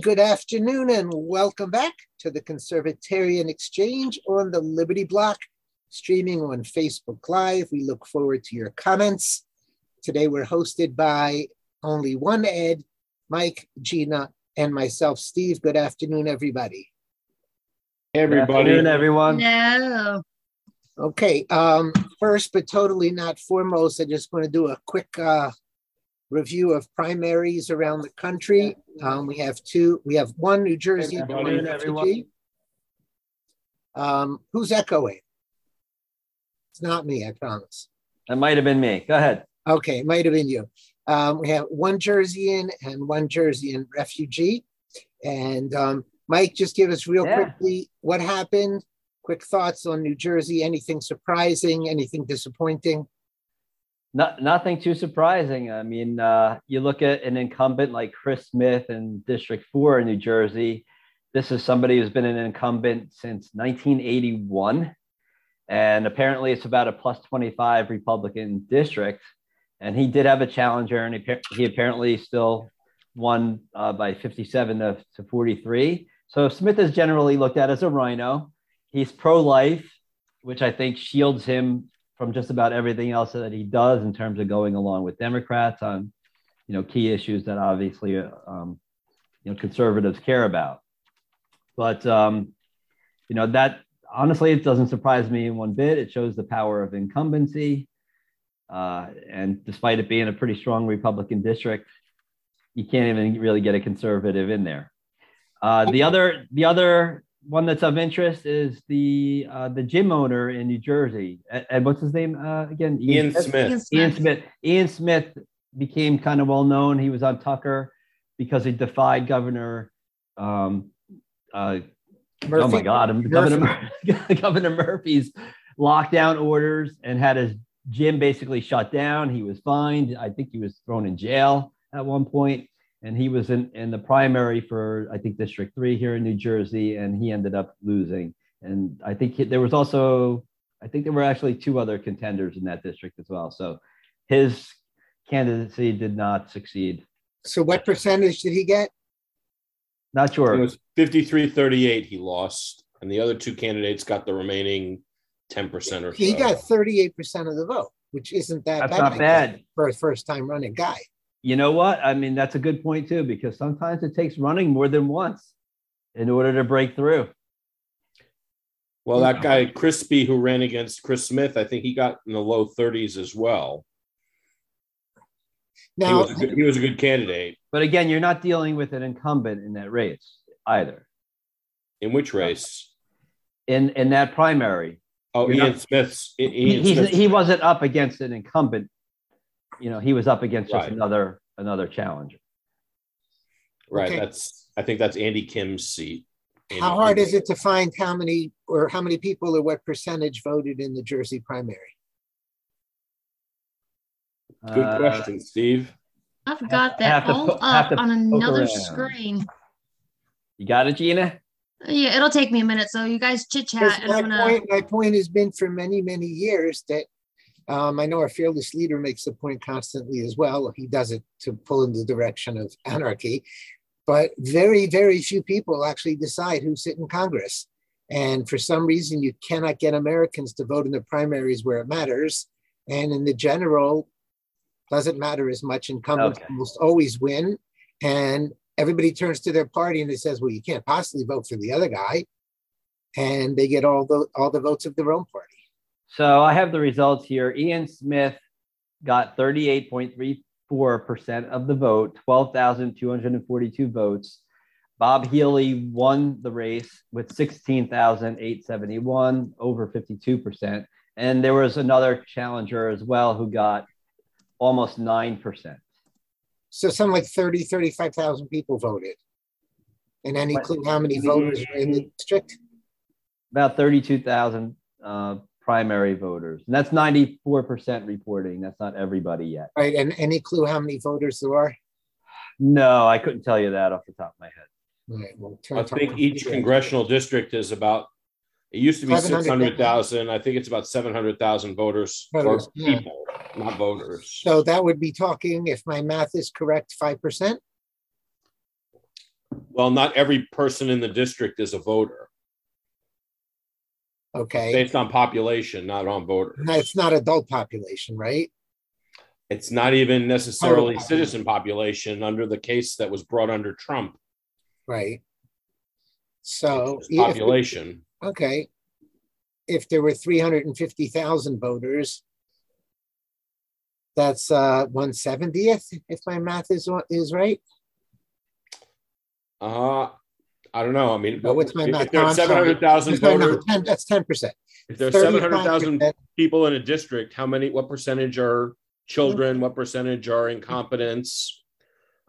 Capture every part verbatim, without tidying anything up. Good afternoon and welcome back to the Conservatarian Exchange on the Liberty Block, streaming on Facebook Live. We look forward to your comments. Today we're hosted by only one Ed, Mike, Gina, and myself, Steve. Good afternoon, everybody. Hey, everybody. Good afternoon, everyone. No. Okay, um, first but totally not foremost, I just want to do a quick uh, review of primaries around the country. Um, we have two, we have one New Jersey. One um, who's echoing? It's not me, I promise. That might have been me. Go ahead. Okay, it might have been you. Um, we have one Jerseyan and one Jerseyan refugee. And um, Mike, just give us real yeah. quickly what happened, quick thoughts on New Jersey, anything surprising, anything disappointing? Not, nothing too surprising. I mean, uh, you look at an incumbent like Chris Smith in District four in New Jersey. This is somebody who's been an incumbent since nineteen eighty-one. And apparently it's about a plus twenty-five Republican district. And he did have a challenger, and he, he apparently still won uh, by fifty-seven to forty-three. So Smith is generally looked at as a rhino. He's pro-life, which I think shields him from just about everything else that he does in terms of going along with Democrats on, you know, key issues that obviously, um, you know, conservatives care about. But, um, you know, that honestly, it doesn't surprise me in one bit. It shows the power of incumbency. Uh, and despite it being a pretty strong Republican district, you can't even really get a conservative in there. Uh, the other, the other, one that's of interest is the uh, the gym owner in New Jersey. And what's his name uh, again? Ian, Ian Smith. Smith. Ian Smith. Ian Smith became kind of well known. He was on Tucker because he defied Governor. Um, uh, oh my God, Murphy. Governor, Governor Murphy's lockdown orders and had his gym basically shut down. He was fined. I think he was thrown in jail at one point. And he was in, in the primary for, I think, District three here in New Jersey, and he ended up losing. And I think he, there was also, I think there were actually two other contenders in that district as well. So his candidacy did not succeed. So what percentage did he get? Not sure. It was fifty-three thirty-eight he lost, and the other two candidates got the remaining ten percent or he so. He got thirty-eight percent of the vote, which isn't that That's bad. That's not bad. For a first-time running guy. You know what? I mean, that's a good point, too, because sometimes it takes running more than once in order to break through. Well, that guy, Crispy, who ran against Chris Smith, I think he got in the low thirties as well. Now, he was a good, he was a good candidate. But again, you're not dealing with an incumbent in that race either. In which race? In in that primary. Oh, Ian not, Smith's. Ian he, he's, Smith's. He wasn't up against an incumbent. You know, he was up against right. just another another challenger. Right. Okay. That's I think that's Andy Kim's seat. Andy how hard Kim's. Is it to find how many or how many people or what percentage voted in the Jersey primary? Good uh, question, Steve. I've got that all po- up on another around. Screen. You got it, Gina? Yeah, it'll take me a minute. So you guys chit chat. And my, I'm gonna... point, my point has been for many, many years that Um, I know our fearless leader makes the point constantly as well. He does it to pull in the direction of anarchy. But very, very few people actually decide who sit in Congress. And for some reason, you cannot get Americans to vote in the primaries where it matters. And in the general, doesn't matter as much. Incumbents okay. almost always win. And everybody turns to their party and it says, well, you can't possibly vote for the other guy. And they get all the all the votes of their own party. So I have the results here. Ian Smith got thirty-eight point three four percent of the vote, twelve thousand two hundred forty-two votes. Bob Healy won the race with sixteen thousand eight hundred seventy-one, over fifty-two percent. And there was another challenger as well who got almost nine percent. So something like thirty, thirty-five thousand people voted. And any clue how many voters were in the district? About thirty-two thousand uh, primary voters. And that's ninety-four percent reporting. That's not everybody yet. Right. And any clue how many voters there are? No, I couldn't tell you that off the top of my head. Right, well, I think each congressional district is about, it used to be six hundred thousand. I think it's about seven hundred thousand voters, voters or yeah. people, not voters. So that would be talking, if my math is correct, five percent? Well, not every person in the district is a voter. Okay. Based on population, not on voters. No, it's not adult population, right? It's not even necessarily oh, citizen population under the case that was brought under Trump. Right. So population. If, okay. If there were three hundred fifty thousand voters, that's uh, one hundred seventieth, if my math is is right. Uh, I don't know. I mean, but what's my if, math? If there's seven hundred thousand voters, no, that's ten percent. If there's seven hundred thousand people in a district, how many, what percentage are children? What percentage are incompetents?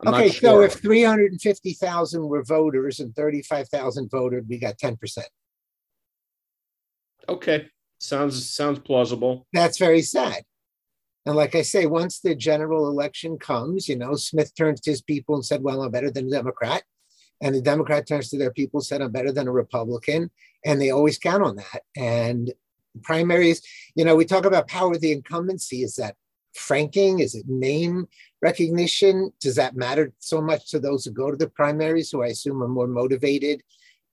I'm okay, not sure. So if three hundred fifty thousand were voters and thirty-five thousand voted, we got ten percent. Okay, sounds sounds plausible. That's very sad. And like I say, once the general election comes, you know, Smith turns to his people and said, well, I'm better than a Democrat. And the Democrat turns to their people and said, I'm better than a Republican. And they always count on that. And primaries, you know, we talk about power of the incumbency. Is that franking? Is it name recognition? Does that matter so much to those who go to the primaries, who I assume are more motivated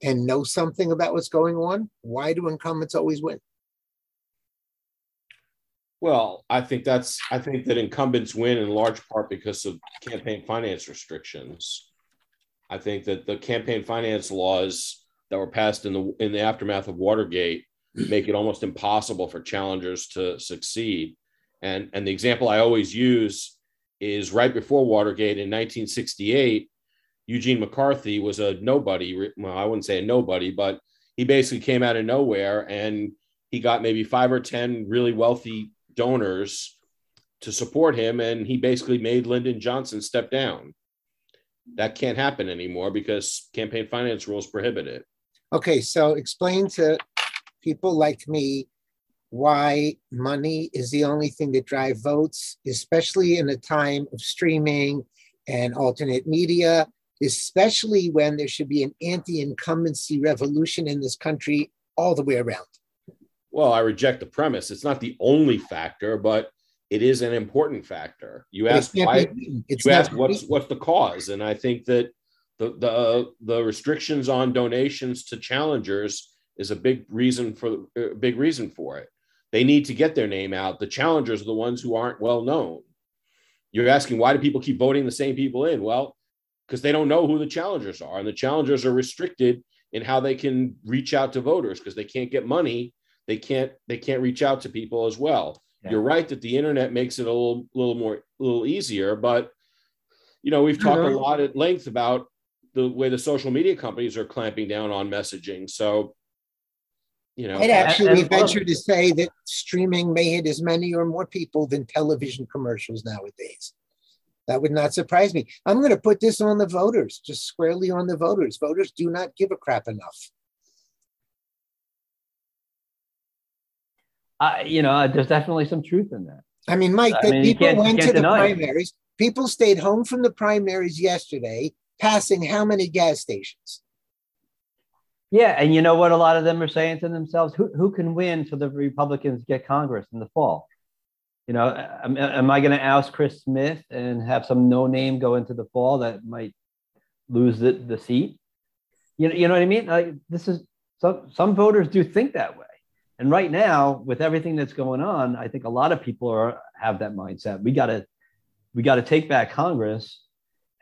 and know something about what's going on? Why do incumbents always win? Well, I think that's I think that incumbents win in large part because of campaign finance restrictions. I think that the campaign finance laws that were passed in the in the aftermath of Watergate make it almost impossible for challengers to succeed. And, and the example I always use is right before Watergate in nineteen sixty-eight, Eugene McCarthy was a nobody. Well, I wouldn't say a nobody, but he basically came out of nowhere and he got maybe five or ten really wealthy donors to support him. And he basically made Lyndon Johnson step down. That can't happen anymore because campaign finance rules prohibit it. Okay, so explain to people like me why money is the only thing that drives votes, especially in a time of streaming and alternate media, especially when there should be an anti-incumbency revolution in this country all the way around. Well, I reject the premise. It's not the only factor, but it is an important factor. You asked why. You asked what's what's the cause, and I think that the the the restrictions on donations to challengers is a big reason for a big reason for it. They need to get their name out. The challengers are the ones who aren't well known. You're asking why do people keep voting the same people in? Well, because they don't know who the challengers are, and the challengers are restricted in how they can reach out to voters because they can't get money. They can't they can't reach out to people as well. Yeah. You're right that the internet makes it a little, little more a little easier, but you know, we've talked a lot at length about the way the social media companies are clamping down on messaging. So, you know, I'd actually venture to say that streaming may hit as many or more people than television commercials nowadays. That would not surprise me. I'm going to put this on the voters, just squarely on the voters. Voters do not give a crap enough. Uh, you know, there's definitely some truth in that. I mean, Mike, that I mean, people went to the primaries. It. People stayed home from the primaries yesterday, passing how many gas stations? Yeah, and you know what a lot of them are saying to themselves? Who who can win so the Republicans get Congress in the fall? You know, am, am I going to oust Chris Smith and have some no-name go into the fall that might lose the, the seat? You know, you know what I mean? Like, this is some some voters do think that way. And right now, with everything that's going on, I think a lot of people are have that mindset. We gotta, we gotta take back Congress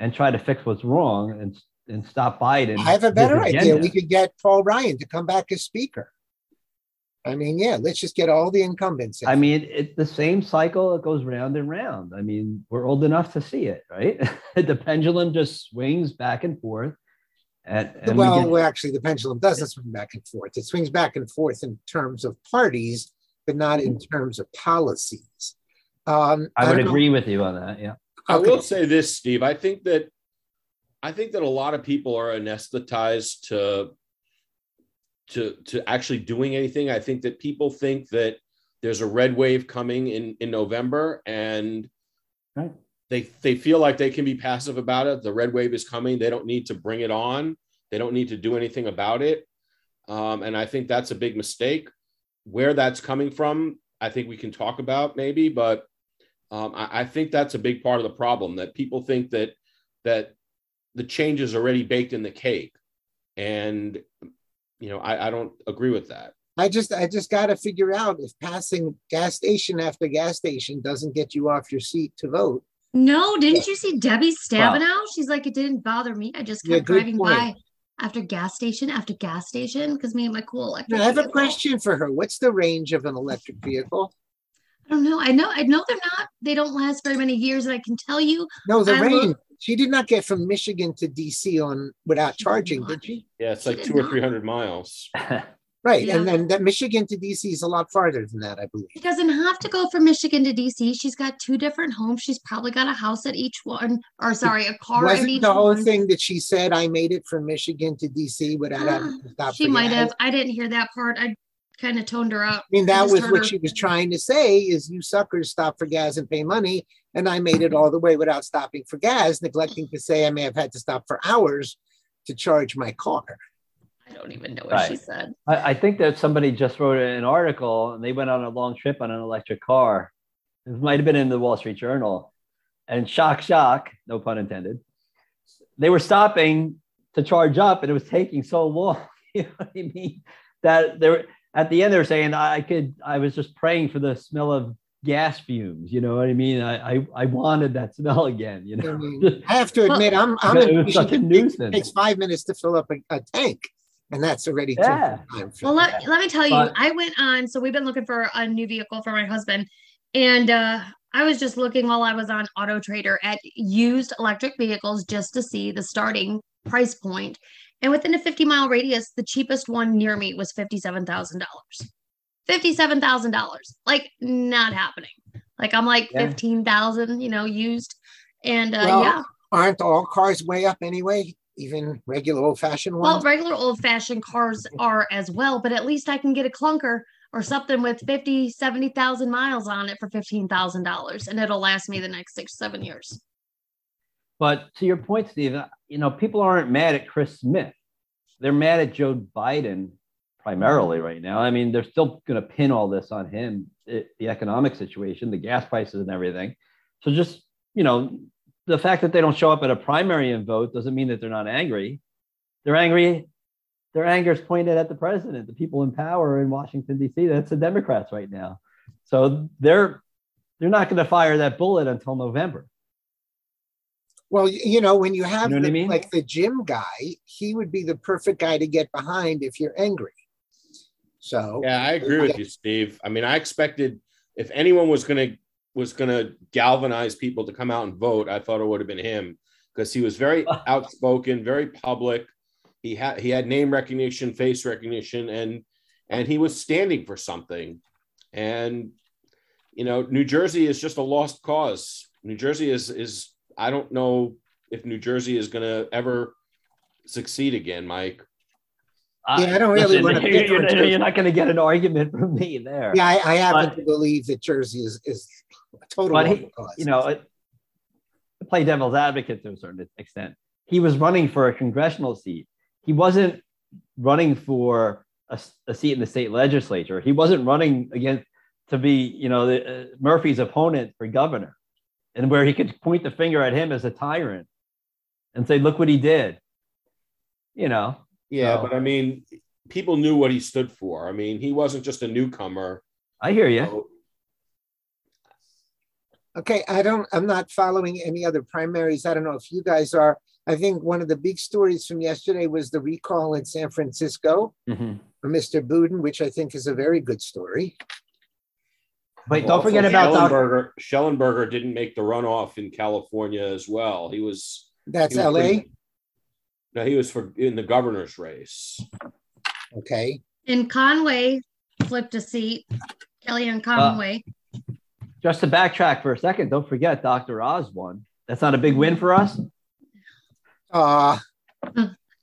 and try to fix what's wrong and and stop Biden. I have a better idea. We could get Paul Ryan to come back as speaker. I mean, yeah, let's just get all the incumbents in. I mean, it's the same cycle. It goes round and round. I mean, we're old enough to see it, right? The pendulum just swings back and forth. And, and well, we actually, the pendulum doesn't swing back and forth. It swings back and forth in terms of parties, but not in terms of policies. Um, I, I would agree with you on that. Yeah, okay. I will say this, Steve. I think that I think that a lot of people are anesthetized to to to actually doing anything. I think that people think that there's a red wave coming in in November, and right. They, they feel like they can be passive about it. The red wave is coming. They don't need to bring it on. They don't need to do anything about it. Um, and I think that's a big mistake. Where that's coming from, I think we can talk about maybe, but um, I, I think that's a big part of the problem, that people think that that the change is already baked in the cake. And, you know, I, I don't agree with that. I just I just got to figure out if passing gas station after gas station doesn't get you off your seat to vote. No, didn't you see Debbie Stabenow? Wow. She's like, it didn't bother me. I just kept yeah, driving point. by after gas station after gas station because me and my cool electric vehicle. I have vehicle. a question for her. What's the range of an electric vehicle? I don't know. I know I know they're not. They don't last very many years, and I can tell you. No, the I range. Look, she did not get from Michigan to D C on without she charging, did, did she? Yeah, it's like two or three hundred miles. Right, yeah. And then that Michigan to D C is a lot farther than that, I believe. She doesn't have to go from Michigan to D C. She's got two different homes. She's probably got a house at each one, or sorry, a car Wasn't at each one. Wasn't the whole one. thing that she said, I made it from Michigan to D C without uh, having to stop? She might have. I didn't hear that part. I kind of toned her up. I mean, that was what her. she was trying to say is you suckers stop for gas and pay money, and I made it all the way without stopping for gas, neglecting to say I may have had to stop for hours to charge my car. I don't even know what right. she said. I, I think that somebody just wrote an article and they went on a long trip on an electric car. It might have been in the Wall Street Journal. And shock, shock, no pun intended. They were stopping to charge up and it was taking so long. You know what I mean? That they were, at the end they were saying, I could, I was just praying for the smell of gas fumes. You know what I mean? I I, I wanted that smell again. You know, I, mean, I have to admit, I'm I'm in such a nuisance. It takes five minutes to fill up a, a tank. And that's already yeah. time. Well, let, yeah. let me tell you, but, I went on, so we've been looking for a new vehicle for my husband. And uh, I was just looking while I was on Auto Trader at used electric vehicles just to see the starting price point. And within a fifty mile radius, the cheapest one near me was fifty-seven thousand dollars. fifty-seven thousand dollars. Like, not happening. Like, I'm like yeah. fifteen thousand dollars, you know, used. And uh, well, yeah. Aren't all cars way up anyway? Even regular old-fashioned ones? Well, regular old-fashioned cars are as well, but at least I can get a clunker or something with fifty, seventy thousand miles on it for fifteen thousand dollars, and it'll last me the next six, seven years. But to your point, Steve, you know, people aren't mad at Chris Smith. They're mad at Joe Biden primarily right now. I mean, they're still going to pin all this on him, it, the economic situation, the gas prices and everything. So just, you know, the fact that they don't show up at a primary and vote doesn't mean that they're not angry. They're angry. Their anger is pointed at the president, the people in power in Washington, D C. That's the Democrats right now. So they're they're not going to fire that bullet until November. Well, you know, when you have you know the, I mean? like the gym guy, he would be the perfect guy to get behind if you're angry. So yeah, I agree with I, you, Steve. I mean, I expected if anyone was going to was going to galvanize people to come out and vote, I thought it would have been him because he was very outspoken, very public. He had he had name recognition, face recognition, and and he was standing for something. And, you know, New Jersey is just a lost cause. New Jersey is, is I don't know if New Jersey is going to ever succeed again, Mike. Yeah, I don't really Listen, want to. You're, you're, you're not going to get an argument from me there. Yeah, I, I happen but, to believe that Jersey is is a total. But he, you know, it, to play devil's advocate to a certain extent, he was running for a congressional seat. He wasn't running for a, a seat in the state legislature. He wasn't running against to be, you know, the, uh, Murphy's opponent for governor, and where he could point the finger at him as a tyrant and say, "Look what he did," you know. Yeah, but I mean, people knew what he stood for. I mean, he wasn't just a newcomer. I hear you. So. Okay, I don't, I'm not following any other primaries. I don't know if you guys are. I think one of the big stories from yesterday was the recall in San Francisco mm-hmm. for Mister Boudin, which I think is a very good story. But well, don't forget about Schellenberger. Doctor Schellenberger didn't make the runoff in California as well. He was. That's he was L A? Pretty- No, he was for in the governor's race. Okay. And Conway flipped a seat. Kelly and Conway. Uh, just to backtrack for a second, don't forget Doctor Oz won. That's not a big win for us. Uh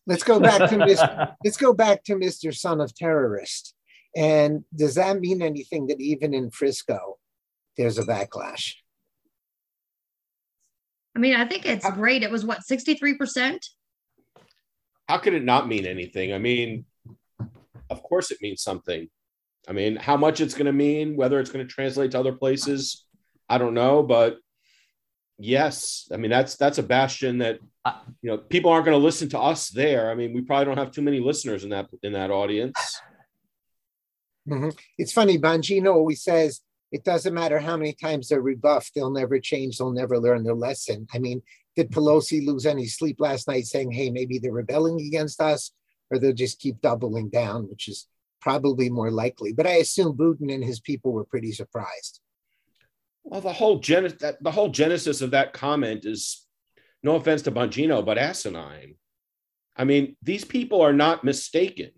let's go back to Mister let's go back to Mister Son of Terrorist. And does that mean anything that even in Frisco there's a backlash? I mean, I think it's great. It was what, sixty-three percent? How could it not mean anything? I mean, of course it means something. I mean, how much it's going to mean, whether it's going to translate to other places, I don't know. But Yes. I mean, that's that's a bastion that, you know, people aren't going to listen to us there. I mean, we probably don't have too many listeners in that in that audience. Mm-hmm. It's funny. Bongino always says it doesn't matter how many times they're rebuffed. They'll never change. They'll never learn their lesson. I mean, did Pelosi lose any sleep last night saying, hey, maybe they're rebelling against us, or they'll just keep doubling down, which is probably more likely. But I assume Boudin and his people were pretty surprised. Well, the whole gen- that, the whole genesis of that comment is, no offense to Bongino, but asinine. I mean, these people are not mistaken.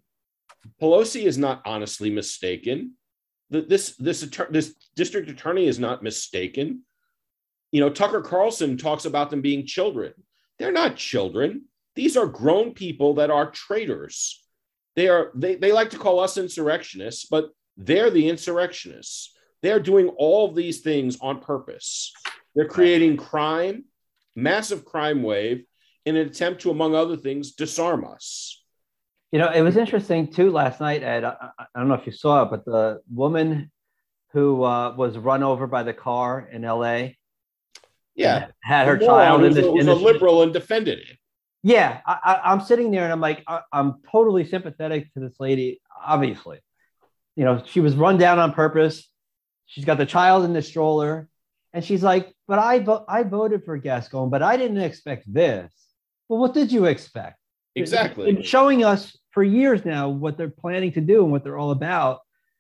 Pelosi is not honestly mistaken. The, this, this, this district attorney is not mistaken. You know, Tucker Carlson talks about them being children. They're not children. These are grown people that are traitors. They are, they, they like to call us insurrectionists, but they're the insurrectionists. They're doing all of these things on purpose. They're creating crime, massive crime wave, in an attempt to, among other things, disarm us. You know, it was interesting too last night, Ed. I, I don't know if you saw it, but the woman who uh, was run over by the car in L A yeah, had her child. It was, in the, was in a the, liberal and defended it. Yeah, I, I, I'm sitting there and I'm like, I, I'm totally sympathetic to this lady. Obviously, you know, she was run down on purpose. She's got the child in the stroller, and she's like, but I vo- I voted for Gascon, but I didn't expect this. Well, what did you expect? Exactly. They're showing us for years now what they're planning to do and what they're all about.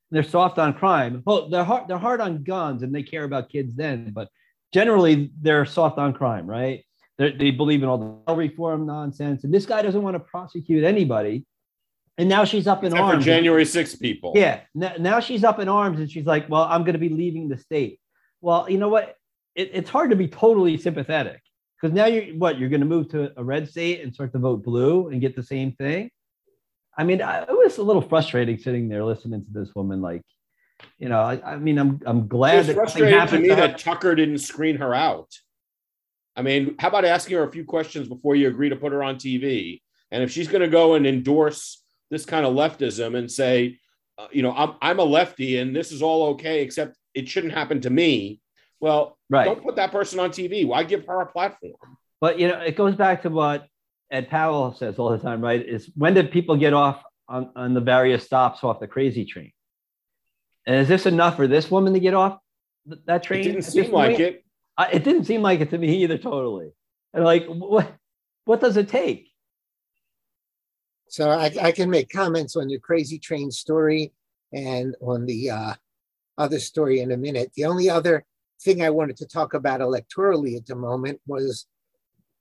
They're soft on crime. Well, they're hard, they're hard on guns, and they care about kids then, but generally they're soft on crime, right? They're, they believe in all the bail reform nonsense, and this guy doesn't want to prosecute anybody. And now she's up in Except arms. For January sixth people. Yeah. Now, now she's up in arms and she's like, well, I'm going to be leaving the state. Well, you know what? It, it's hard to be totally sympathetic, because now you're what? You're going to move to a red state and start to vote blue and get the same thing. I mean, I, it was a little frustrating sitting there listening to this woman. Like, you know, I, I mean, I'm I'm glad it's that frustrating happened to me to that Tucker didn't screen her out. I mean, how about asking her a few questions before you agree to put her on T V? And if she's going to go and endorse this kind of leftism and say, uh, you know, I'm I'm a lefty and this is all okay, except it shouldn't happen to me. Well, right. Don't put that person on T V. Why give her a platform? But, you know, it goes back to what Ed Powell says all the time, right? Is when did people get off on, on the various stops off the crazy train? And is this enough for this woman to get off th- that train? It didn't seem like it. I, it didn't seem like it to me either, totally. And like, what what does it take? So I, I can make comments on your crazy train story and on the uh, other story in a minute. The only other thing I wanted to talk about electorally at the moment was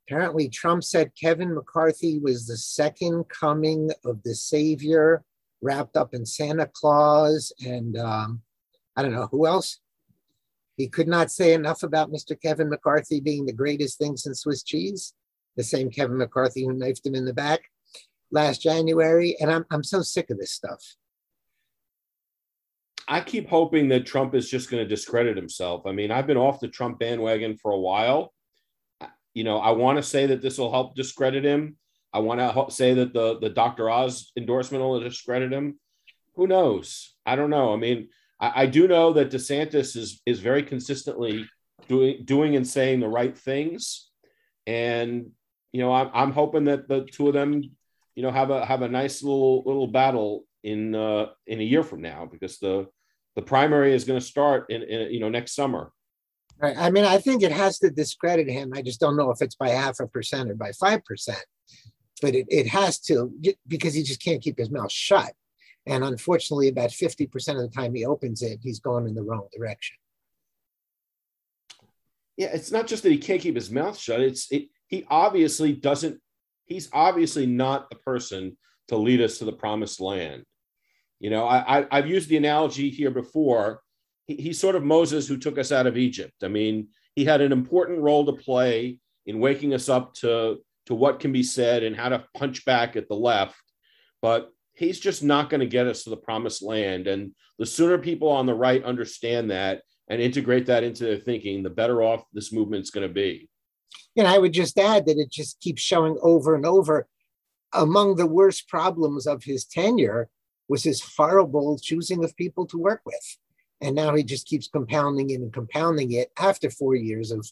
apparently Trump said Kevin McCarthy was the second coming of the savior, wrapped up in Santa Claus and um, I don't know who else. He could not say enough about Mister Kevin McCarthy being the greatest thing since Swiss cheese, the same Kevin McCarthy who knifed him in the back last January, and I'm I'm so sick of this stuff. I keep hoping that Trump is just going to discredit himself. I mean, I've been off the Trump bandwagon for a while. You know, I want to say that this will help discredit him. I want to say that the, the Doctor Oz endorsement will discredit him. Who knows? I don't know. I mean, I, I do know that DeSantis is is very consistently doing doing and saying the right things, and you know, I'm I'm hoping that the two of them, you know, have a have a nice little little battle in uh, in a year from now, because the the primary is going to start in, in you know next summer. Right. I mean, I think it has to discredit him. I just don't know if it's by half a percent or by five percent, but it it has to, because he just can't keep his mouth shut. And unfortunately, about fifty percent of the time he opens it, he's going in the wrong direction. Yeah, it's not just that he can't keep his mouth shut. It's it he obviously doesn't. He's obviously not the person to lead us to the promised land. You know, I, I, I've used the analogy here before. He, he's sort of Moses who took us out of Egypt. I mean, he had an important role to play in waking us up to, to what can be said and how to punch back at the left. But he's just not going to get us to the promised land. And the sooner people on the right understand that and integrate that into their thinking, the better off this movement's going to be. And I would just add that it just keeps showing over and over. Among the worst problems of his tenure was his horrible choosing of people to work with. And now he just keeps compounding it and compounding it after four years of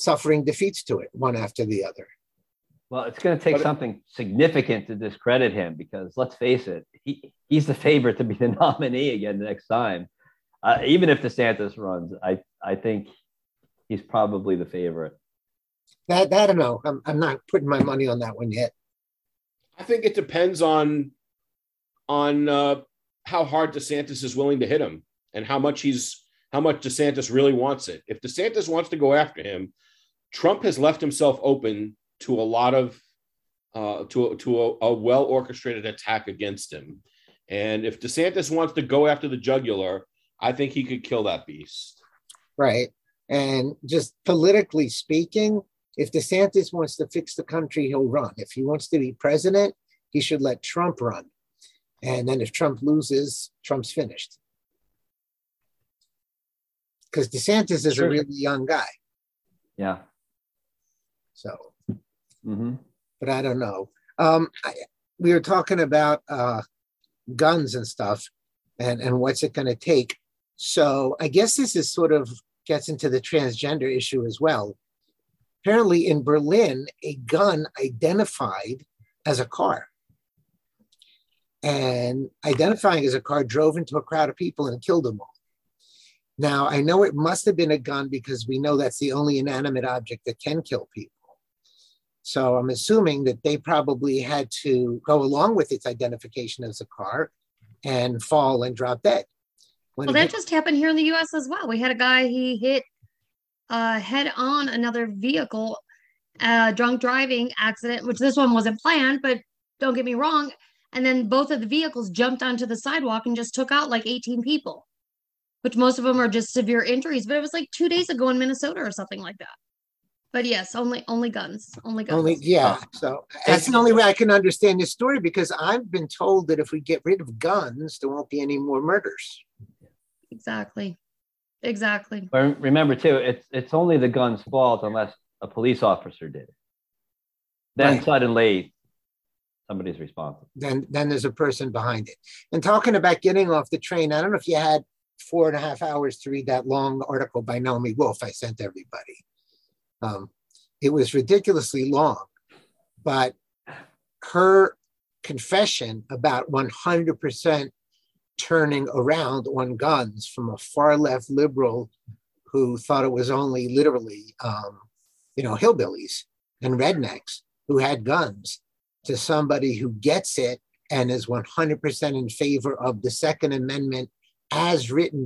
suffering defeats to it, one after the other. Well, it's going to take but, something significant to discredit him, because let's face it, he, he's the favorite to be the nominee again the next time. Uh, even if DeSantis runs, I, I think he's probably the favorite. That, that I don't know. I'm, I'm not putting my money on that one yet. I think it depends on on uh, how hard DeSantis is willing to hit him and how much he's how much DeSantis really wants it. If DeSantis wants to go after him, Trump has left himself open to a lot of uh, to to a, a well orchestrated attack against him. And if DeSantis wants to go after the jugular, I think he could kill that beast. Right. And just politically speaking, if DeSantis wants to fix the country, he'll run. If he wants to be president, he should let Trump run. And then if Trump loses, Trump's finished. Because DeSantis is sure. a really young guy. Yeah. So, mm-hmm. but I don't know. Um, I, we were talking about uh, guns and stuff and, and what's it going to take. So I guess this is sort of gets into the transgender issue as well. Apparently in Berlin, a gun identified as a car. And identifying as a car drove into a crowd of people and killed them all. Now, I know it must have been a gun because we know that's the only inanimate object that can kill people. So I'm assuming that they probably had to go along with its identification as a car and fall and drop dead. When well, that hit- just happened here in the U S as well. We had a guy, he hit Uh, head on another vehicle, uh, drunk driving accident, which this one wasn't planned, but don't get me wrong. And then both of the vehicles jumped onto the sidewalk and just took out like eighteen people, which most of them are just severe injuries. But it was like two days ago in Minnesota or something like that. But yes, only only guns, only guns. Only, yeah, so that's the only way I can understand this story, because I've been told that if we get rid of guns, there won't be any more murders. Exactly. Exactly. But remember, too, it's it's only the gun's fault unless a police officer did it. Then right. suddenly, somebody's responsible. Then then there's a person behind it. And talking about getting off the train, I don't know if you had four and a half hours to read that long article by Naomi Wolf I sent everybody. Um, it was ridiculously long, but her confession about one hundred percent turning around on guns from a far-left liberal who thought it was only literally, um, you know, hillbillies and rednecks who had guns, to somebody who gets it and is one hundred percent in favor of the Second Amendment as written,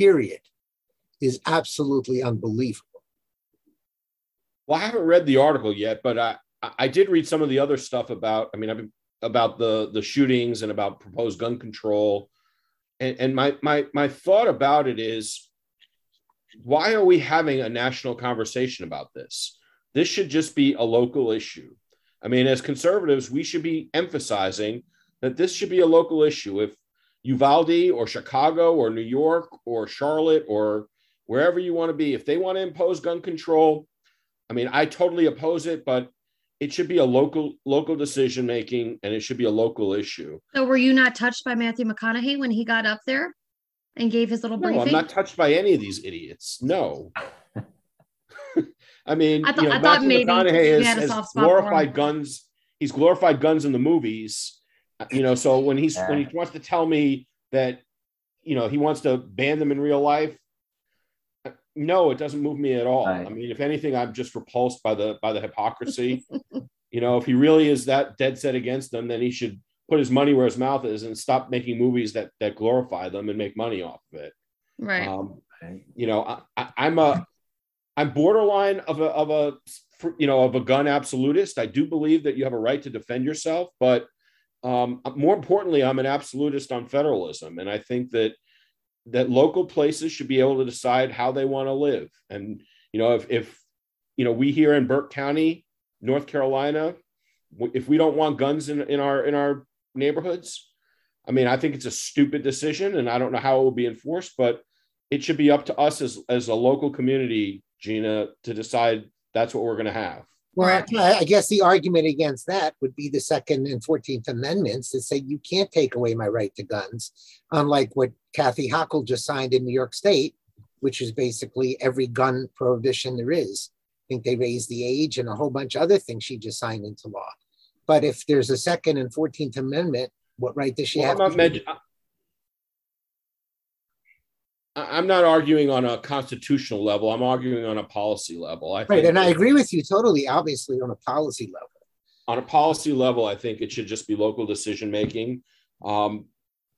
period, is absolutely unbelievable. Well, I haven't read the article yet, but I, I did read some of the other stuff about, I mean, I've been, about the, the shootings and about proposed gun control. And, and my, my my thought about it is, why are we having a national conversation about this? This should just be a local issue. I mean, as conservatives, we should be emphasizing that this should be a local issue. If Uvalde or Chicago or New York or Charlotte or wherever you want to be, if they want to impose gun control, I mean, I totally oppose it, but it should be a local local decision making, and it should be a local issue. So were you not touched by Matthew McConaughey when he got up there and gave his little no, briefing? No, I'm not touched by any of these idiots. No. I mean, I, th- you know, I thought Matthew maybe McConaughey has, has glorified guns. He's glorified guns in the movies. You know, so when he's yeah. when he wants to tell me that, you know, he wants to ban them in real life, no, it doesn't move me at all. Right. I mean, if anything, I'm just repulsed by the by the hypocrisy. You know, if he really is that dead set against them, then he should put his money where his mouth is and stop making movies that that glorify them and make money off of it. Right. Um, you know, I, I, I'm a I'm borderline of a of a you know of a gun absolutist. I do believe that you have a right to defend yourself, but um, more importantly, I'm an absolutist on federalism, and I think that. that local places should be able to decide how they want to live. And, you know, if, if, you know, we here in Burke County, North Carolina, if we don't want guns in, in our, in our neighborhoods, I mean, I think it's a stupid decision, and I don't know how it will be enforced, but it should be up to us as, as a local community, Gina, to decide that's what we're going to have. Well, I guess the argument against that would be the Second and Fourteenth Amendments that say you can't take away my right to guns, unlike what Kathy Hochul just signed in New York State, which is basically every gun prohibition there is. think they raised the age and a whole bunch of other things she just signed into law. But if there's a second and fourteenth Amendment, what right does she well, have? I'm not, med- I'm not arguing on a constitutional level. I'm arguing on a policy level. I right, think and I agree with you totally, obviously, on a policy level. On a policy level, I think it should just be local decision-making. Um,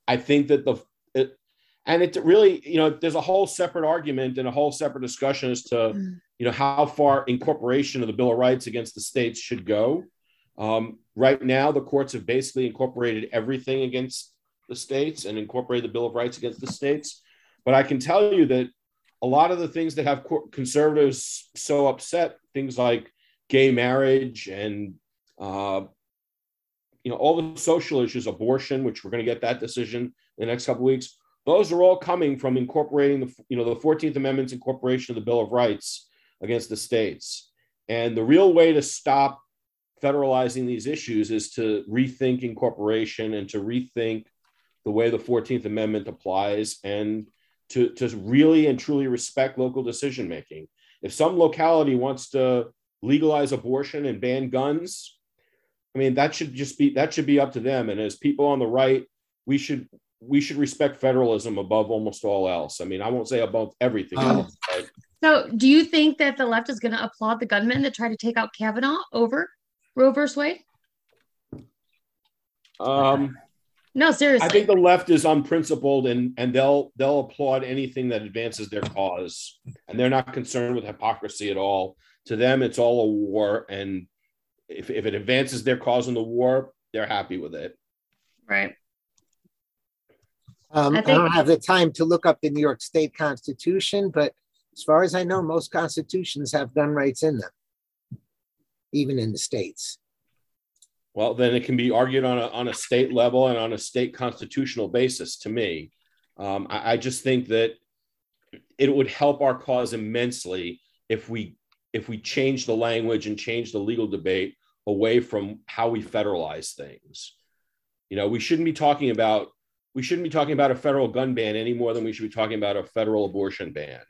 I think that the, it, and it really, you know, there's a whole separate argument and a whole separate discussion as to, you know, how far incorporation of the Bill of Rights against the states should go. Um, right now, the courts have basically incorporated everything against the states and incorporated the Bill of Rights against the states. But I can tell you that a lot of the things that have conservatives so upset, things like gay marriage and, uh, you know, all the social issues, abortion, which we're going to get that decision in the next couple of weeks, those are all coming from incorporating, the, you know, the fourteenth Amendment's incorporation of the Bill of Rights against the states. And the real way to stop federalizing these issues is to rethink incorporation and to rethink the way the fourteenth Amendment applies and to, to really and truly respect local decision-making. If some locality wants to legalize abortion and ban guns, I mean, that should just be, that should be up to them. And as people on the right, we should, we should respect federalism above almost all else. I mean, I won't say above everything else. But... So do you think that the left is going to applaud the gunmen that tried to take out Kavanaugh over Roe versus Wade? Um, no, seriously. I think the left is unprincipled and, and they'll, they'll applaud anything that advances their cause. And they're not concerned with hypocrisy at all. To them, it's all a war. And If, if it advances their cause in the war, they're happy with it. Right. Um, I, think- I don't have the time to look up the New York State Constitution, but as far as I know, most constitutions have gun rights in them, even in the states. Well, then it can be argued on a, on a state level and on a state constitutional basis to me. Um, I, I just think that it would help our cause immensely if we if we change the language and change the legal debate away from how we federalize things. You know, we shouldn't be talking about, we shouldn't be talking about a federal gun ban any more than we should be talking about a federal abortion ban.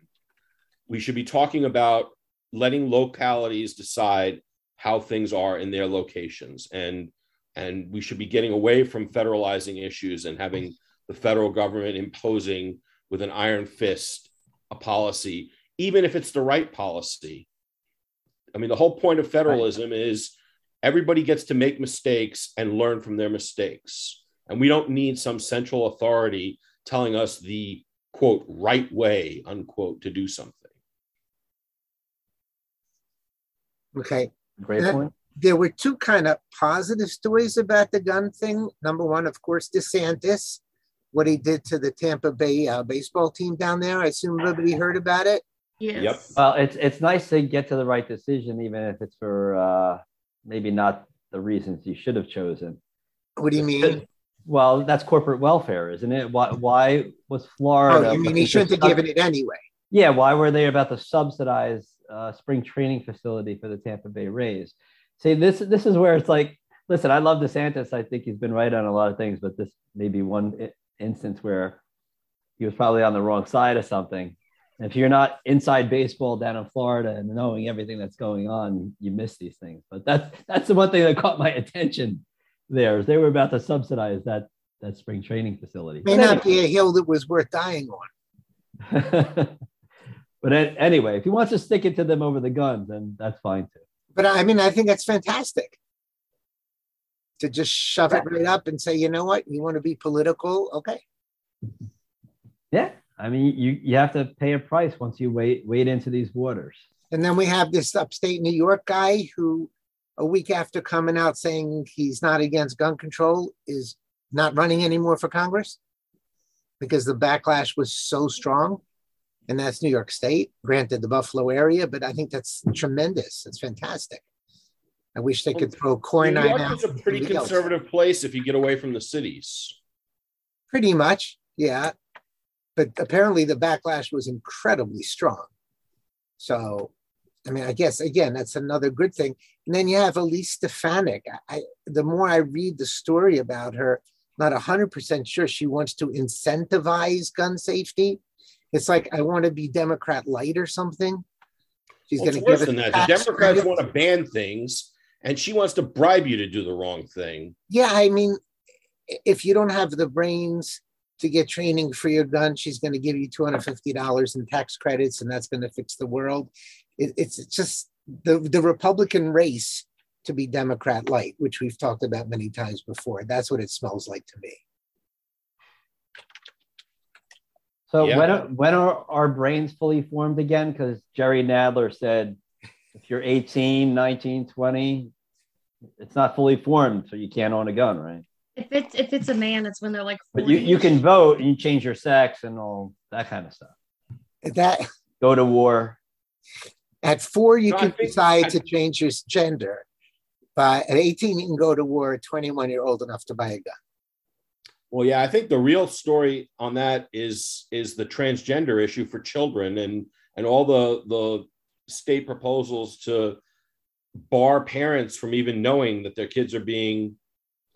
We should be talking about letting localities decide how things are in their locations. And, and we should be getting away from federalizing issues and having the federal government imposing with an iron fist a policy, even if it's the right policy. I mean, the whole point of federalism is everybody gets to make mistakes and learn from their mistakes. And we don't need some central authority telling us the, quote, right way, unquote, to do something. Okay. Great point. Uh, there were two kind of positive stories about the gun thing. Number one, of course, DeSantis, what he did to the Tampa Bay uh, baseball team down there. I assume Liberty heard about it. Yes. Yep. Well, it's it's nice to get to the right decision, even if it's for uh, maybe not the reasons you should have chosen. What do you mean? Well, that's corporate welfare, isn't it? Why why was Florida? Oh, you mean he shouldn't have given it anyway? Yeah. Why were they about to subsidize uh, spring training facility for the Tampa Bay Rays? See, this this is where it's like, listen, I love DeSantis. I think he's been right on a lot of things, but this may be one instance where he was probably on the wrong side of something. If you're not inside baseball down in Florida and knowing everything that's going on, you miss these things. But that's that's the one thing that caught my attention there is they were about to subsidize that that spring training facility. May not be a hill that was worth dying on. But anyway, if he wants to stick it to them over the gun, then that's fine too. But I mean, I think that's fantastic to just shove yeah. it right up and say, you know what, you want to be political? Okay. Yeah. I mean, you, you have to pay a price once you wade, wade into these waters. And then we have this upstate New York guy who, a week after coming out saying he's not against gun control, is not running anymore for Congress because the backlash was so strong. And that's New York State, granted the Buffalo area, but I think that's tremendous. It's fantastic. I wish they could throw a coin on that. New York is a pretty conservative place if you get away from the cities. Pretty much, yeah. But apparently the backlash was incredibly strong. So, I mean, I guess, again, that's another good thing. And then you have Elise Stefanik. I, I, the more I read the story about her, not one hundred percent sure she wants to incentivize gun safety. It's like, I want to be Democrat light or something. She's well, going to give it that. The Democrats want to ban things, and she wants to bribe you to do the wrong thing. Yeah, I mean, if you don't have the brains to get training for your gun, she's going to give you two hundred fifty dollars in tax credits, and that's going to fix the world. It, it's just the, the Republican race to be Democrat-like, which we've talked about many times before. That's what it smells like to me. So yeah. when, are, when are our brains fully formed again? Because Jerry Nadler said, if you're eighteen, nineteen, twenty, it's not fully formed, so you can't own a gun, right? If it's if it's a man, it's when they're like forty. But you, you can vote and you change your sex and all that kind of stuff. That Go to war. At four, you no, can think, decide I, to change your gender. But at eighteen, you can go to war. At twenty-one, you're old enough to buy a gun. Well, yeah, I think the real story on that is is the transgender issue for children and and all the the state proposals to bar parents from even knowing that their kids are being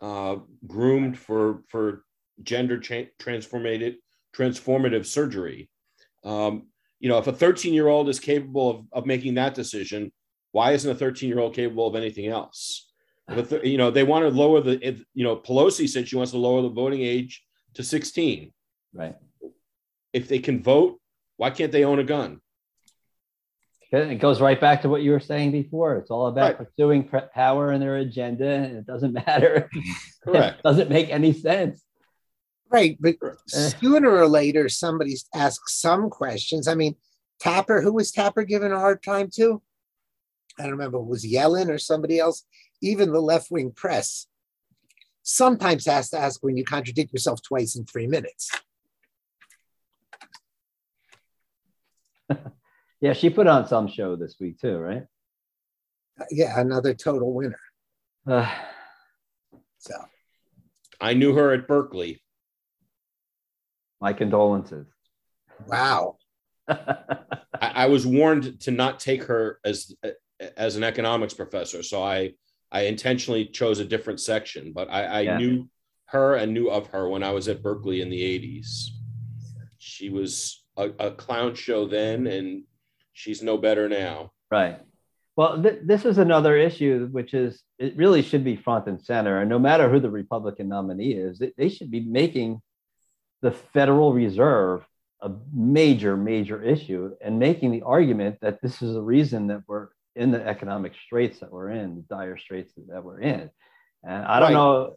uh, groomed for for gender cha- transformative transformative surgery. Um, you know, if a thirteen-year-old is capable of, of making that decision, why isn't a thirteen-year-old capable of anything else? But, you know, they want to lower the, you know, Pelosi said she wants to lower the voting age to sixteen. Right. If they can vote, why can't they own a gun? It goes right back to what you were saying before. It's all about right. pursuing power and their agenda, and it doesn't matter. Correct. It doesn't make any sense. Right. But sooner or later, somebody asks some questions. I mean, Tapper, who was Tapper given a hard time to? I don't remember. It was Yellen or somebody else. Even the left-wing press sometimes has to ask when you contradict yourself twice in three minutes. Yeah, she put on some show this week too, right? Uh, yeah, another total winner. Uh, so, I knew her at Berkeley. My condolences. Wow. I, I was warned to not take her as as an economics professor, so I. I intentionally chose a different section, but I, I yeah. knew her and knew of her when I was at Berkeley in the eighties. She was a, a clown show then, and she's no better now. Right. Well, th- this is another issue, which is it really should be front and center. And no matter who the Republican nominee is, they, they should be making the Federal Reserve a major, major issue and making the argument that this is the reason that we're in the economic straits that we're in, the dire straits that we're in. And I don't right. know,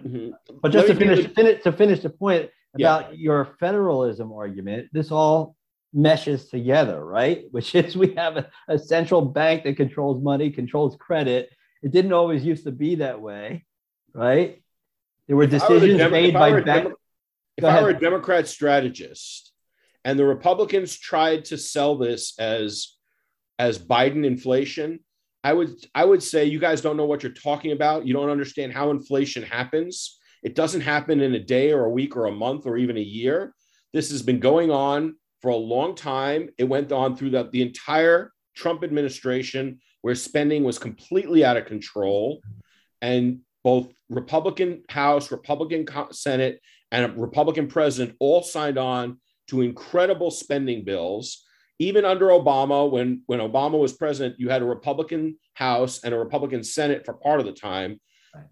mm-hmm. but just to finish, the, finish, to finish the point about yeah. your federalism argument, this all meshes together, right? Which is we have a, a central bank that controls money, controls credit. It didn't always used to be that way, right? There were if decisions Demo- made by banks. If I were a Democrat strategist and the Republicans tried to sell this as as Biden inflation, I would I would say you guys don't know what you're talking about. You don't understand how inflation happens. It doesn't happen in a day or a week or a month or even a year. This has been going on for a long time. It went on through the, the entire Trump administration, where spending was completely out of control. And both Republican House, Republican Senate, and a Republican president all signed on to incredible spending bills. Even under Obama, when, when Obama was president, you had a Republican House and a Republican Senate for part of the time.